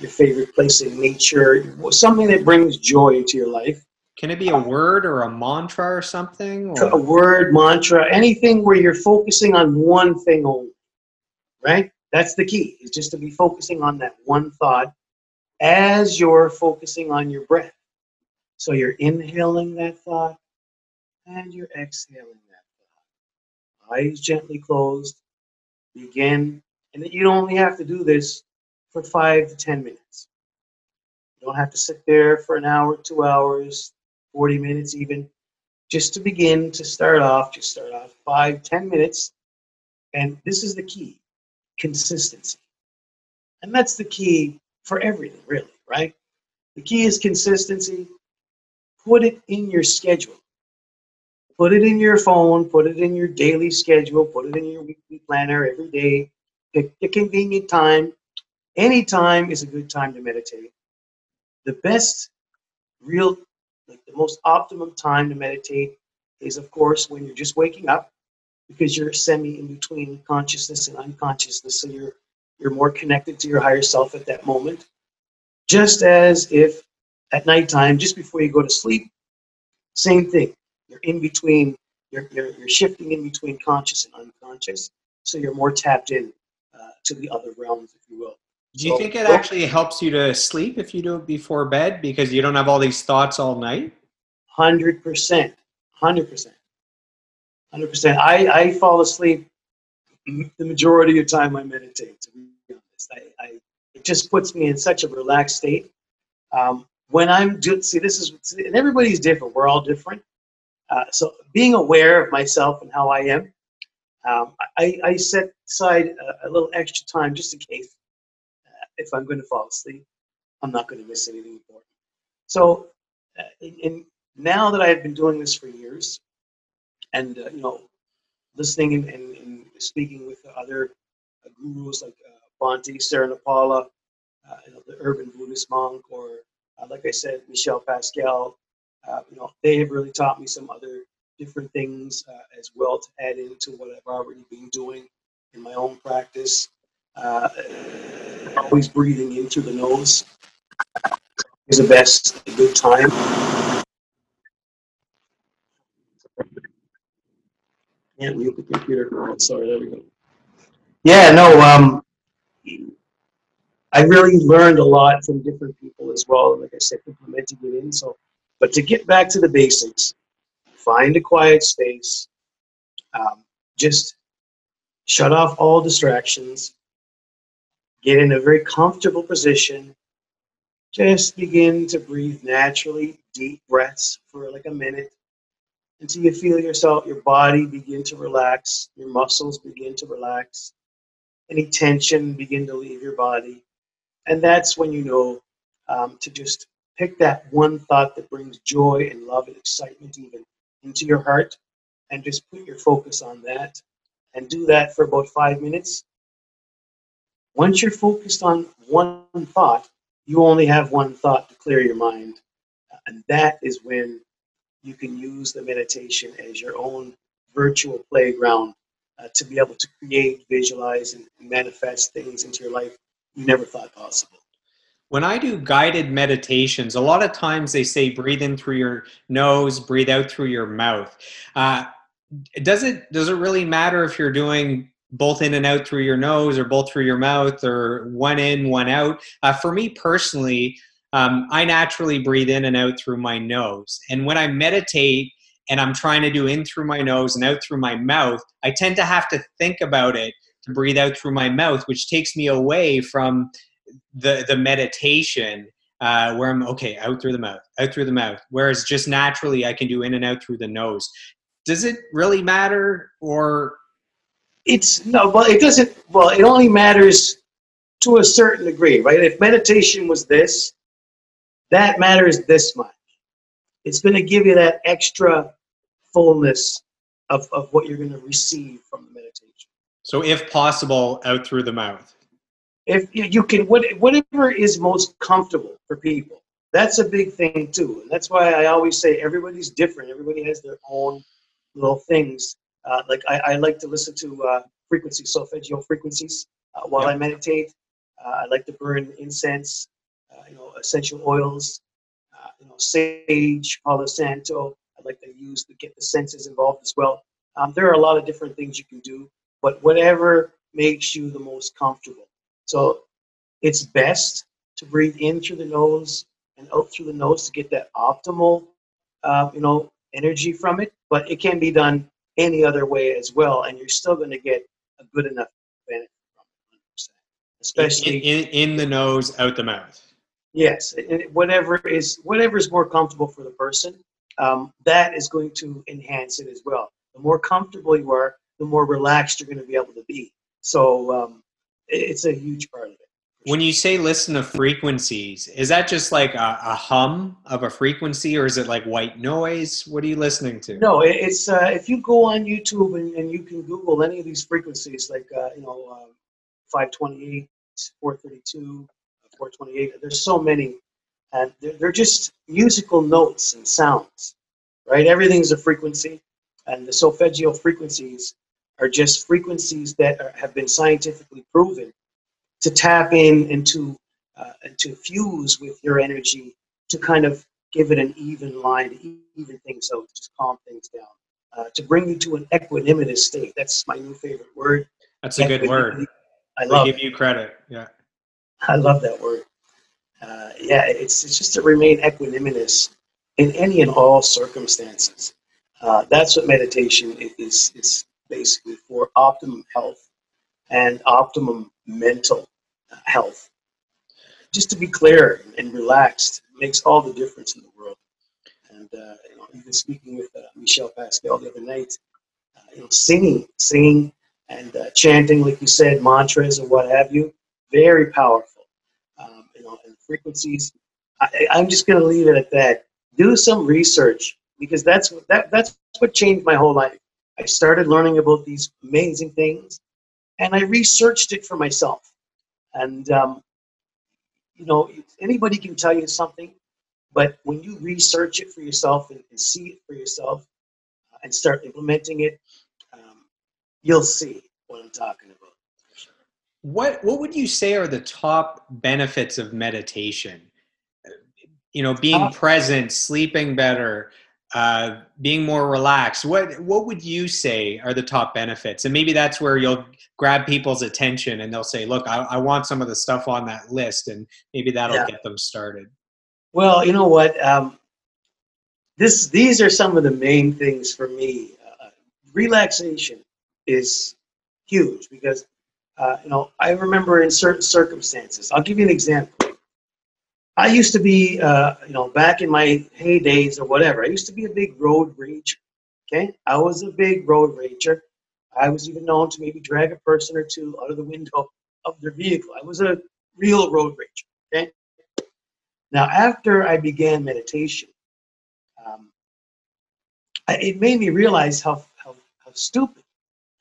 in nature, something that brings joy to your life. Can it be a word or a mantra or something? Or? A word, mantra, anything where you're focusing on one thing only, right? That's the key, is just to be focusing on that one thought as you're focusing on your breath. So you're inhaling that thought and you're exhaling that thought. Eyes gently closed, begin. And you only have to do this for 5 to 10 minutes. You don't have to sit there for an hour, 2 hours, 40 minutes even. Just to begin, to start off, 5, 10 minutes. And this is the key, consistency. And that's the key for everything, really, right? The key is consistency. Put it in your schedule. Put it in your phone, put it in your daily schedule, put it in your weekly planner every day. Pick a convenient time. Any time is a good time to meditate. The best, the most optimum time to meditate is, of course, when you're just waking up, because you're semi in between consciousness and unconsciousness, so you're more connected to your higher self at that moment. Just as if at nighttime, just before you go to sleep, same thing. You're in between, you're shifting in between conscious and unconscious, so you're more tapped in to the other realms, if you will. Do you think it actually helps you to sleep if you do it before bed because you don't have all these thoughts all night? 100%. I fall asleep the majority of the time I meditate, to be honest. It just puts me in such a relaxed state. When I'm doing, and everybody's different. We're all different. So being aware of myself and how I am, I set aside a little extra time just in case. If I'm going to fall asleep, I'm not going to miss anything important. So, and now that I've been doing this for years, and listening and speaking with other gurus like Bhante Saranapala, the urban Buddhist monk, or like I said, Michel Pascal, they have really taught me some other different things as well to add into what I've already been doing in my own practice. Always breathing in through the nose is the best, a good time. Can't mute the computer. Sorry, there we go. Yeah, no, I really learned a lot from different people as well, and like I said, implementing it in. So, but to get back to the basics, find a quiet space, just shut off all distractions, get in a very comfortable position. Just begin to breathe naturally, deep breaths for like a minute until you feel your body begin to relax, your muscles begin to relax, any tension begin to leave your body. And that's when you know to just pick that one thought that brings joy and love and excitement even into your heart and just put your focus on that and do that for about 5 minutes. Once you're focused on one thought, you only have one thought to clear your mind. And that is when you can use the meditation as your own virtual playground to be able to create, visualize, and manifest things into your life you never thought possible. When I do guided meditations, a lot of times they say breathe in through your nose, breathe out through your mouth. Does it really matter if you're doing both in and out through your nose or both through your mouth or one in, one out? For me personally, I naturally breathe in and out through my nose. And when I meditate and I'm trying to do in through my nose and out through my mouth, I tend to have to think about it to breathe out through my mouth, which takes me away from the meditation where I'm, okay, out through the mouth. Whereas just naturally I can do in and out through the nose. Does it really matter or... it only matters to a certain degree, right? If meditation was this, that matters this much. It's going to give you that extra fullness of what you're going to receive from the meditation. So if possible, out through the mouth. If you can, whatever is most comfortable for people. That's a big thing too. And that's why I always say everybody's different. Everybody has their own little things. Like I like to listen to frequencies, solfeggio frequencies while I meditate. I like to burn incense, essential oils, sage, palo santo. I like to get the senses involved as well. There are a lot of different things you can do, but whatever makes you the most comfortable. So it's best to breathe in through the nose and out through the nose to get that optimal, energy from it. But it can be done any other way as well, and you're still going to get a good enough benefit from it, 100%. Especially in the nose, out the mouth. Yes, whatever is more comfortable for the person, that is going to enhance it as well. The more comfortable you are, the more relaxed you're going to be able to be. So it's a huge part of it. When you say listen to frequencies, is that just like a hum of a frequency, or is it like white noise? What are you listening to? No, it's if you go on YouTube and you can Google any of these frequencies, like 528, 432, 428. There's so many, and they're just musical notes and sounds, right? Everything's a frequency, and the solfeggio frequencies are just frequencies that have been scientifically proven to tap in and to fuse with your energy to kind of give it an even line, to even things out, just calm things down, to bring you to an equanimous state. That's my new favorite word. That's a good word. I love it. I give you credit. Yeah, I love that word. It's just to remain equanimous in any and all circumstances. That's what meditation is basically for: optimum health and optimum mental health. Just to be clear and relaxed makes all the difference in the world. And even speaking with Michel Pascal the other night, singing and chanting, like you said, mantras or what have you, very powerful. And frequencies. I'm just going to leave it at that. Do some research, because that's what changed my whole life. I started learning about these amazing things, and I researched it for myself. And, anybody can tell you something, but when you research it for yourself and see it for yourself and start implementing it, you'll see what I'm talking about. What would you say are the top benefits of meditation? Being present, sleeping better, being more relaxed. What would you say are the top benefits? And maybe that's where you'll grab people's attention and they'll say, look, I want some of the stuff on that list, and maybe that'll get them started. Well, you know what? These are some of the main things for me. Relaxation is huge because, I remember in certain circumstances, I'll give you an example. I used to be, back in my heydays or whatever, I used to be a big road rager, okay? I was a big road rager. I was even known to maybe drag a person or two out of the window of their vehicle. I was a real road rager, okay? Now, after I began meditation, it made me realize how stupid.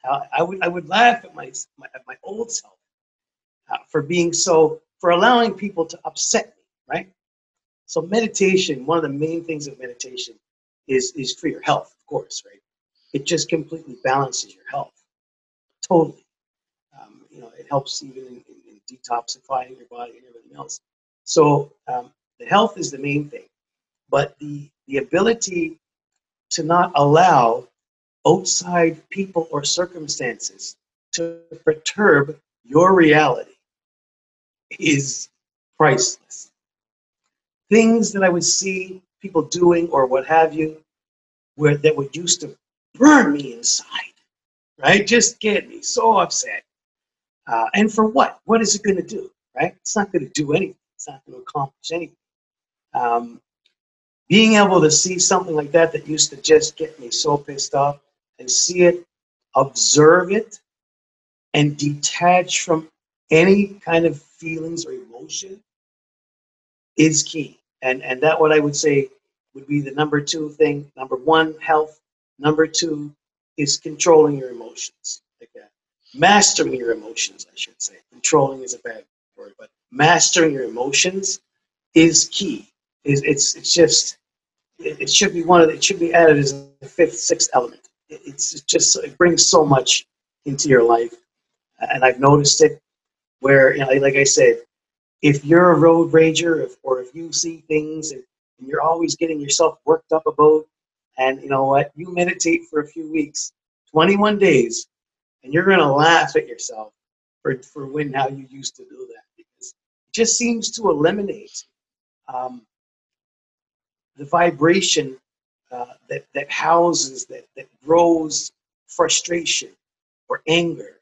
I would laugh at my old self for allowing people to upset me. Right? So meditation, one of the main things of meditation is for your health, of course, right? It just completely balances your health. Totally. It helps even in detoxifying your body and everything else. So the health is the main thing, but the ability to not allow outside people or circumstances to perturb your reality is priceless. Things that I would see people doing or what have you, that would used to burn me inside, right? Just get me so upset. And for what? What is it going to do, right? It's not going to do anything. It's not going to accomplish anything. Being able to see something like that used to just get me so pissed off, and see it, observe it, and detach from any kind of feelings or emotion is key. And that, what I would say, would be the number two thing. Number one, health. Number two is controlling your emotions, like that. mastering your emotions, I should say. Controlling is a bad word, but mastering your emotions is key. It should be it should be added as a fifth, sixth element. It brings so much into your life. And I've noticed it where, like I said, if you're a road rager or if you see things and you're always getting yourself worked up about, and you know what, you meditate for a few weeks, 21 days, and you're going to laugh at yourself for when how you used to do that, because it just seems to eliminate the vibration that houses, that grows frustration or anger.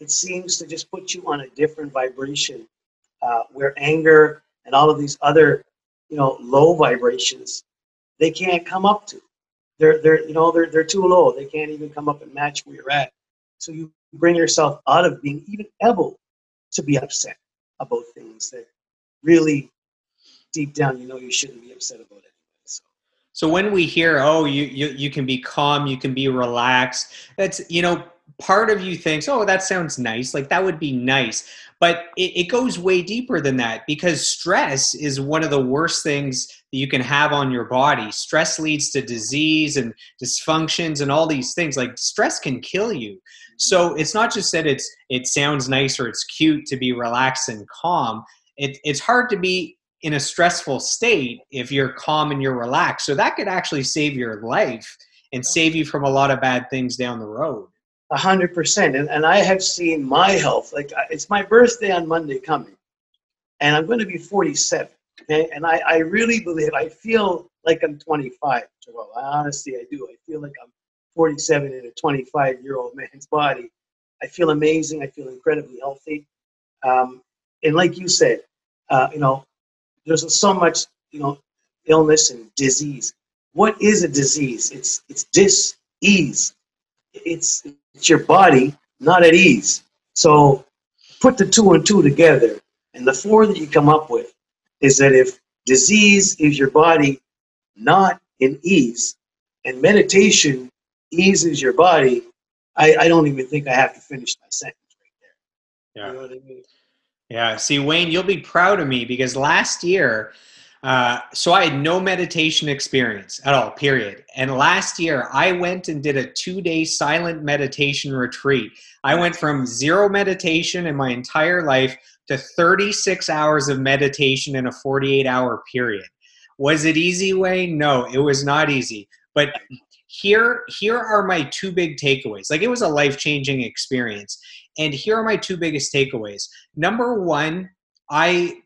It seems to just put you on a different vibration where anger and all of these other, low vibrations, they can't come up to. They're too low. They can't even come up and match where you're at. So you bring yourself out of being even able to be upset about things that really deep down, you shouldn't be upset about it. So when we hear, oh, you can be calm, you can be relaxed, that's, part of you thinks, oh, that sounds nice. Like that would be nice. But it goes way deeper than that, because stress is one of the worst things that you can have on your body. Stress leads to disease and dysfunctions and all these things. Like stress can kill you. So it's not just that it sounds nice or it's cute to be relaxed and calm. It's hard to be in a stressful state if you're calm and you're relaxed. So that could actually save your life and save you from a lot of bad things down the road. 100%. And I have seen my health, like it's my birthday on Monday coming, and I'm going to be 47. Okay. And I really believe, I feel like I'm 25. Well, honestly, I do. I feel like I'm 47 in a 25-year-old man's body. I feel amazing. I feel incredibly healthy. And like you said, there's so much, illness and disease. What is a disease? It's dis-ease. It's your body not at ease. So put the two and two together, and the four that you come up with is that if disease is your body not in ease, and meditation eases your body, I don't even think I have to finish my sentence right there. Yeah. You know what I mean? Yeah. See, Wayne, you'll be proud of me, because last year, so I had no meditation experience at all, period. And last year I went and did a 2-day silent meditation retreat. I went from zero meditation in my entire life to 36 hours of meditation in a 48-hour period. Was it easy, Wayne? No, it was not easy. But here are my two big takeaways. Like, it was a life-changing experience. And here are my two biggest takeaways. Number one, I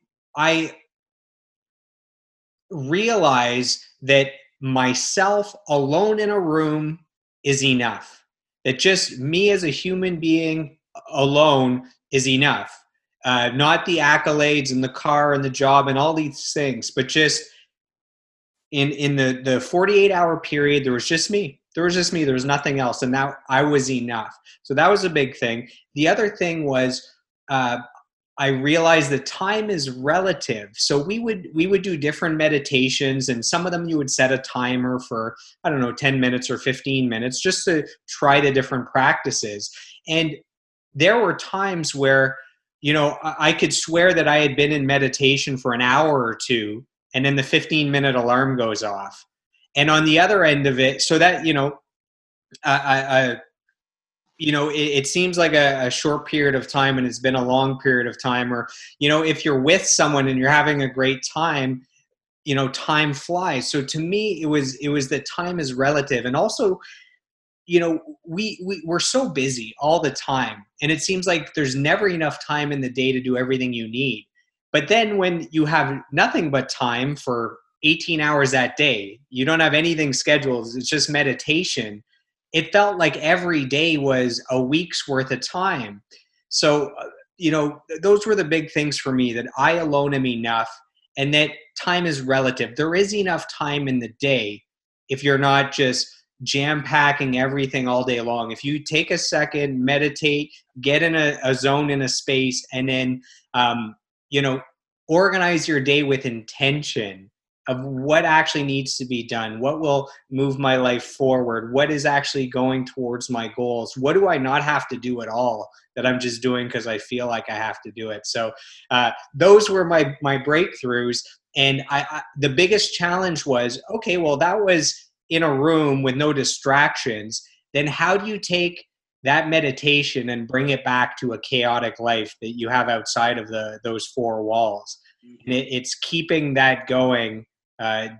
realize that myself alone in a room is enough. That just me as a human being alone is enough. Not the accolades and the car and the job and all these things, but just in the 48-hour period, there was just me. There was just me. There was nothing else. And now I was enough. So that was a big thing. The other thing was, I realized that time is relative. So we would do different meditations, and some of them you would set a timer for, 10 minutes or 15 minutes, just to try the different practices. And there were times where, I could swear that I had been in meditation for an hour or two, and then the 15-minute alarm goes off. And on the other end of it, so that, it seems like a short period of time, and it's been a long period of time. Or, if you're with someone and you're having a great time, time flies. So to me, it was that time is relative. And also, we're so busy all the time, and it seems like there's never enough time in the day to do everything you need. But then when you have nothing but time for 18 hours that day, you don't have anything scheduled, it's just meditation. It felt like every day was a week's worth of time. So, those were the big things for me, that I alone am enough, and that time is relative. There is enough time in the day if you're not just jam-packing everything all day long. If you take a second, meditate, get in a zone, in a space, and then, organize your day with intention. of what actually needs to be done, what will move my life forward, what is actually going towards my goals, what do I not have to do at all that I'm just doing because I feel like I have to do it. So those were my breakthroughs. And I the biggest challenge was, okay, well, that was in a room with no distractions. Then how do you take that meditation and bring it back to a chaotic life that you have outside of those four walls? And it's keeping that going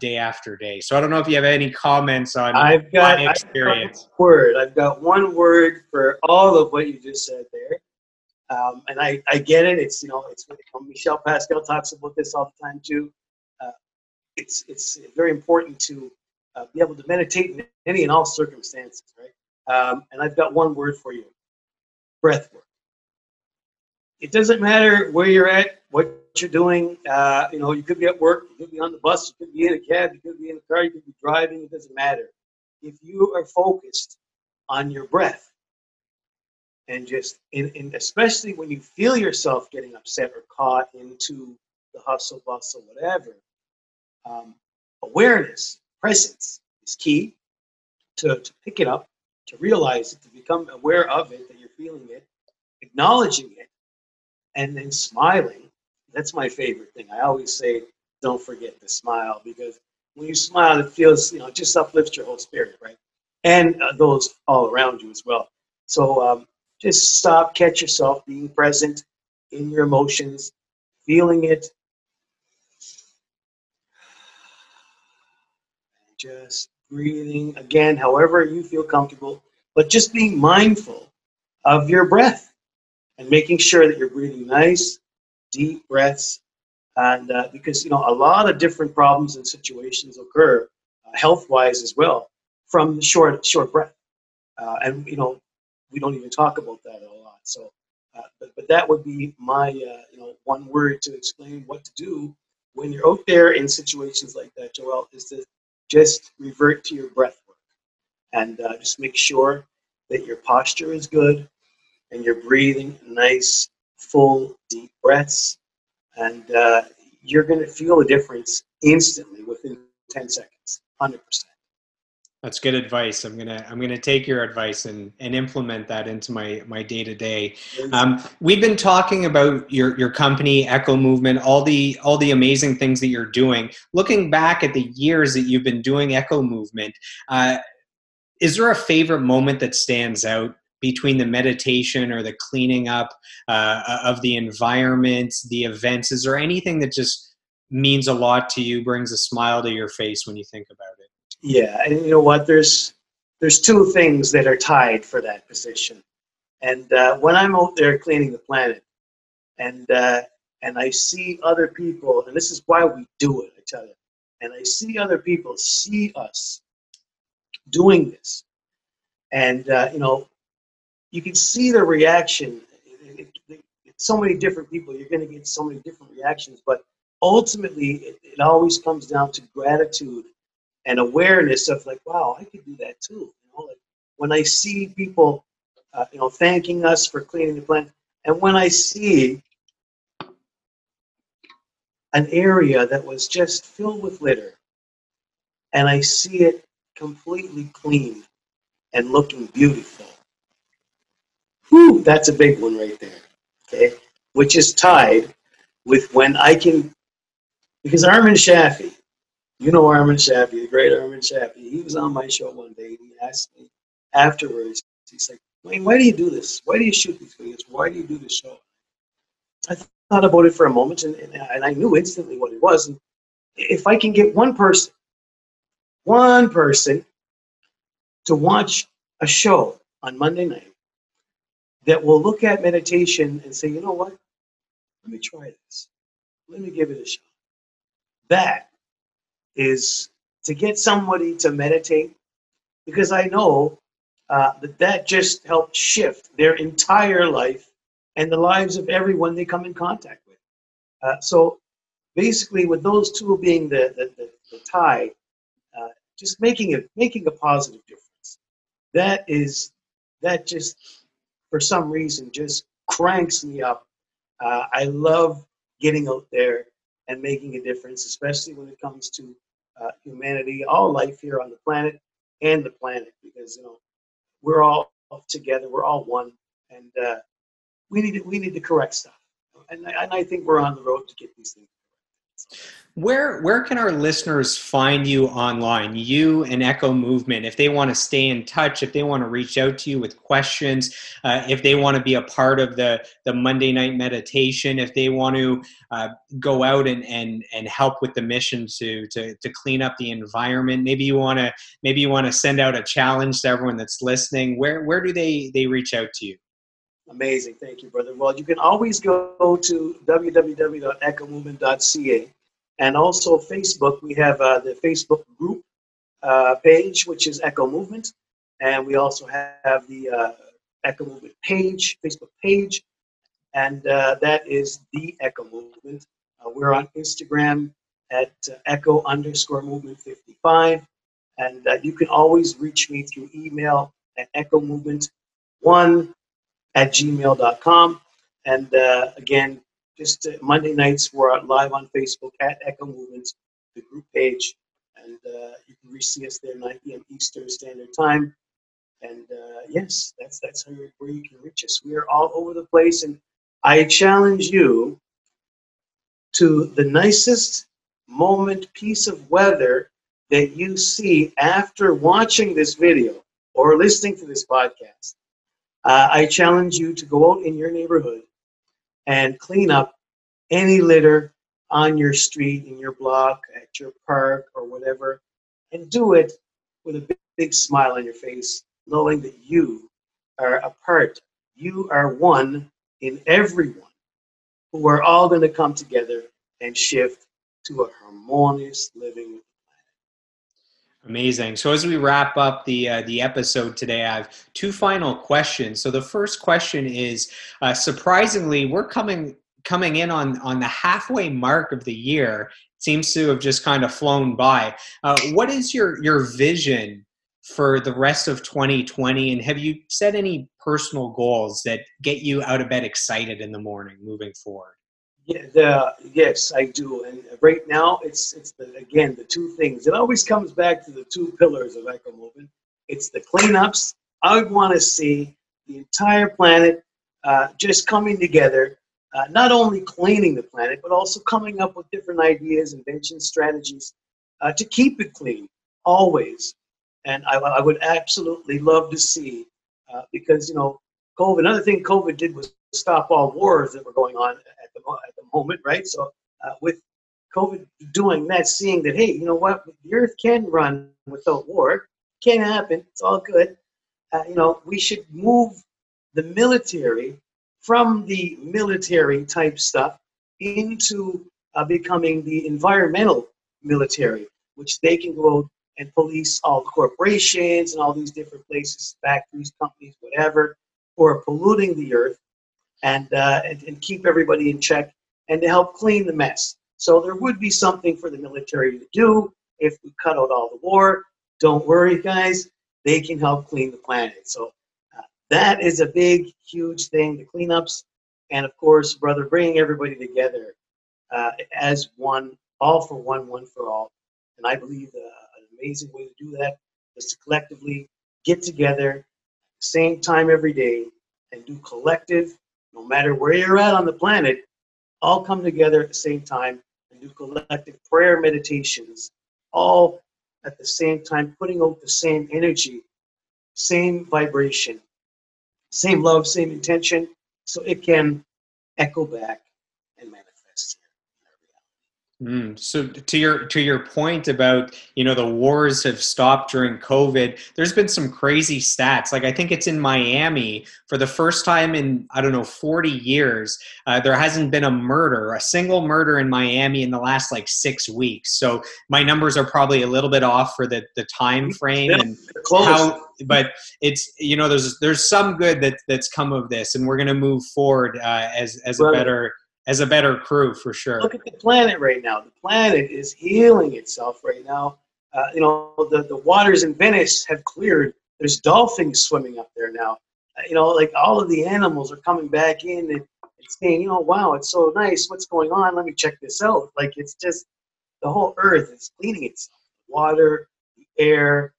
day after day. So I don't know if you have any comments on my experience. I've got one word for all of what you just said there. And I get it. It's, you know, it's Michel Pascal talks about this all the time too. It's very important to be able to meditate in any and all circumstances, right? And I've got one word for you: breath work. It doesn't matter where you're at, what you're doing. You know, you could be at work, you could be on the bus, you could be in a cab, you could be in a car, you could be driving. It doesn't matter. If you are focused on your breath, and just in especially when you feel yourself getting upset or caught into the hustle bustle, whatever, awareness, presence is key to pick it up, to realize it, to become aware of it, that you're feeling it, acknowledging it, and then smiling. That's my favorite thing. I always say, don't forget to smile, because when you smile, it feels, you know, it just uplifts your whole spirit, right? And those all around you as well. So just stop, catch yourself being present in your emotions, feeling it. Just breathing again, however you feel comfortable, but just being mindful of your breath and making sure that you're breathing nice, deep breaths. And because, you know, a lot of different problems and situations occur health-wise as well from the short breath. And, you know, we don't even talk about that a lot. So, but that would be my, you know, one word to explain what to do when you're out there in situations like that, Joelle, is to just revert to your breath work and just make sure that your posture is good and you're breathing nice, full, deep breaths. And you're going to feel a difference instantly within 10 seconds, 100%. That's good advice. I'm gonna take your advice and implement that into my day to day. We've been talking about your company, Echo Movement, all the amazing things that you're doing. Looking back at the years that you've been doing Echo Movement, is there a favorite moment that stands out between the meditation or the cleaning up of the environment, the events? Is there anything that just means a lot to you, brings a smile to your face when you think about it? Yeah, and you know what? There's two things that are tied for that position. And when I'm out there cleaning the planet, and I see other people, and this is why we do it, I tell you. And I see other people see us doing this, and you know, you can see the reaction. So many different people, you're going to get so many different reactions, but ultimately, it always comes down to gratitude and awareness of, like, wow, I could do that too. You know, like when I see people, you know, thanking us for cleaning the planet, and when I see an area that was just filled with litter, and I see it completely clean and looking beautiful, whew, that's a big one right there, okay? Which is tied with when I can, because Armin Shafi, you know Armin Shafi, the great Armin Shafi. He was on my show one day, and he asked me afterwards, he's like, Wayne, why do you do this? Why do you shoot these videos? Why do you do this show? I thought about it for a moment, and I knew instantly what it was. And if I can get one person to watch a show on Monday night that will look at meditation and say, you know what? Let me try this. Let me give it a shot. That is to get somebody to meditate, because I know that just helped shift their entire life and the lives of everyone they come in contact with. So basically, with those two being the tie, just making a positive difference. That just, for some reason, just cranks me up. I love getting out there and making a difference, especially when it comes to humanity, all life here on the planet and the planet, because, you know, we're all together, we're all one, and we need to correct stuff. And I think we're on the road to get these things. Where can our listeners find you online, you and Echo Movement, if they want to stay in touch, if they want to reach out to you with questions, if they want to be a part of the Monday night meditation, if they want to go out and help with the mission to clean up the environment, maybe you want to send out a challenge to everyone that's listening, where do they reach out to you? Amazing. Thank you, brother. Well, you can always go to www.echomovement.ca, and also Facebook. We have the Facebook group page, which is Echo Movement. And we also have the Echo Movement page, Facebook page. And that is the Echo Movement. We're on Instagram at Echo_Movement55. And you can always reach me through email at EchoMovement1@gmail.com. And again, just Monday nights, we're live on Facebook at Echo Movement, the group page. And you can see us there 9 p.m. Eastern Standard Time. And yes, that's where you can reach us. We are all over the place. And I challenge you to the nicest moment, piece of weather that you see after watching this video or listening to this podcast. I challenge you to go out in your neighborhood and clean up any litter on your street, in your block, at your park, or whatever, and do it with a big, big smile on your face, knowing that you are a part. You are one in everyone who are all going to come together and shift to a harmonious living. Amazing. So as we wrap up the episode today, I have two final questions. So the first question is, surprisingly, we're coming in on the halfway mark of the year. It seems to have just kind of flown by. What is your vision for the rest of 2020? And have you set any personal goals that get you out of bed excited in the morning moving forward? Yeah, yes, I do. And right now, it's the two things. It always comes back to the two pillars of Echo Movement. It's the cleanups. I want to see the entire planet just coming together, not only cleaning the planet, but also coming up with different ideas, inventions, strategies to keep it clean, always. And I would absolutely love to see, because, you know, COVID, another thing COVID did was stop all wars that were going on at the moment, right? So with COVID doing that, seeing that, hey, you know what, the earth can run without war, can't happen, it's all good. You know, we should move the military from the military type stuff into becoming the environmental military, which they can go and police all corporations and all these different places, factories, companies, whatever, who are polluting the earth. And keep everybody in check, and to help clean the mess. So there would be something for the military to do if we cut out all the war. Don't worry, guys. They can help clean the planet. So that is a big, huge thing, the cleanups. And, of course, brother, bringing everybody together as one, all for one for all. And I believe an amazing way to do that is to collectively get together at the same time every day and do collective. No matter where you're at on the planet, all come together at the same time and do collective prayer meditations, all at the same time, putting out the same energy, same vibration, same love, same intention, so it can echo back and manifest. So to your point about, you know, the wars have stopped during COVID, there's been some crazy stats. Like, I think it's in Miami, for the first time in, I don't know, 40 years, there hasn't been a single murder in Miami in the last like 6 weeks. So my numbers are probably a little bit off for the time frame and how, but it's, you know, there's some good that's come of this, and we're going to move forward as a better crew, for sure. Look at the planet right now. The planet is healing itself right now. You know, the waters in Venice have cleared. There's dolphins swimming up there now. You know, like all of the animals are coming back in and saying, oh, wow, it's so nice. What's going on? Let me check this out. Like, it's just the whole earth is cleaning itself. Water, the air,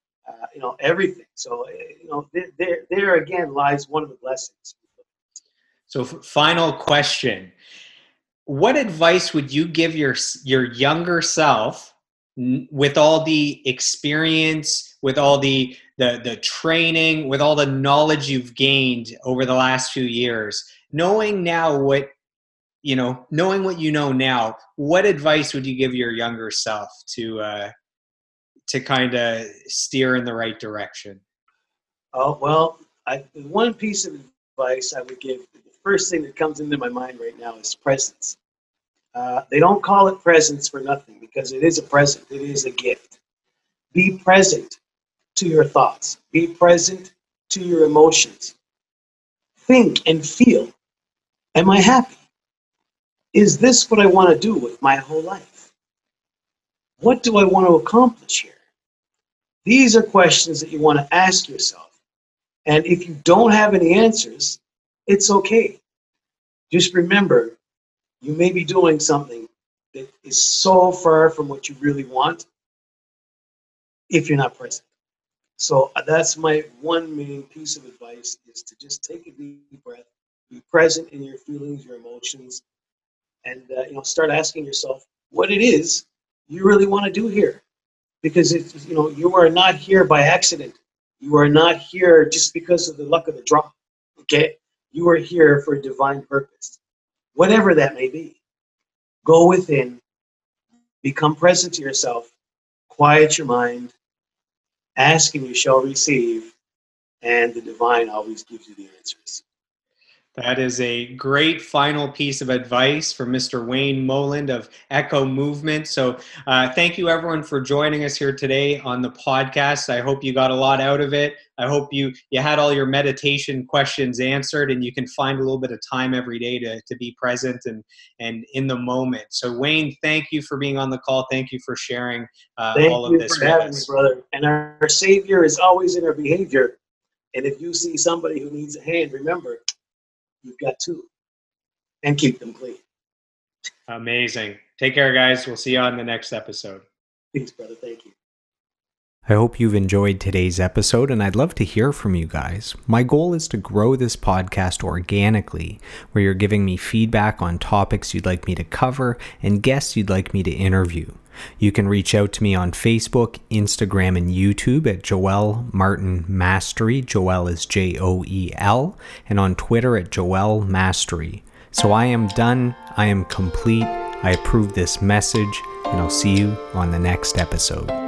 everything. So, there again lies one of the blessings. So final question. What advice would you give your younger self with all the experience, with all the training, with all the knowledge you've gained over the last few years, knowing now knowing what you know now, what advice would you give your younger self to kind of steer in the right direction? Oh, well, one piece of advice I would give, first thing that comes into my mind right now is presence. They don't call it presence for nothing, because it is a present. It is a gift. Be present to your thoughts. Be present to your emotions. Think and feel. Am I happy? Is this what I want to do with my whole life? What do I want to accomplish here? These are questions that you want to ask yourself. And if you don't have any answers, it's okay. Just remember, you may be doing something that is so far from what you really want if you're not present. So that's my one main piece of advice, is to just take a deep breath, be present in your feelings, your emotions, and start asking yourself what it is you really want to do here. Because it's, you are not here by accident. You are not here just because of the luck of the draw, okay? You are here for a divine purpose, whatever that may be. Go within, become present to yourself, quiet your mind, ask and you shall receive, and the divine always gives you the answers. That is a great final piece of advice from Mr. Wayne Mollen of Echo Movement. So thank you, everyone, for joining us here today on the podcast. I hope you got a lot out of it. I hope you had all your meditation questions answered, and you can find a little bit of time every day to be present and in the moment. So, Wayne, thank you for being on the call. Thank you for sharing all of this with us. Thank you for having me, brother. And our Savior is always in our behavior. And if you see somebody who needs a hand, remember, you've got two, and keep them clean. Amazing. Take care, guys. We'll see you on the next episode. Peace, brother. Thank you. I hope you've enjoyed today's episode, and I'd love to hear from you guys. My goal is to grow this podcast organically, where you're giving me feedback on topics you'd like me to cover and guests you'd like me to interview. You can reach out to me on Facebook, Instagram, and YouTube at Joelle Martin Mastery. Joelle is Joel. And on Twitter at Joelle Mastery. So I am done. I am complete. I approve this message. And I'll see you on the next episode.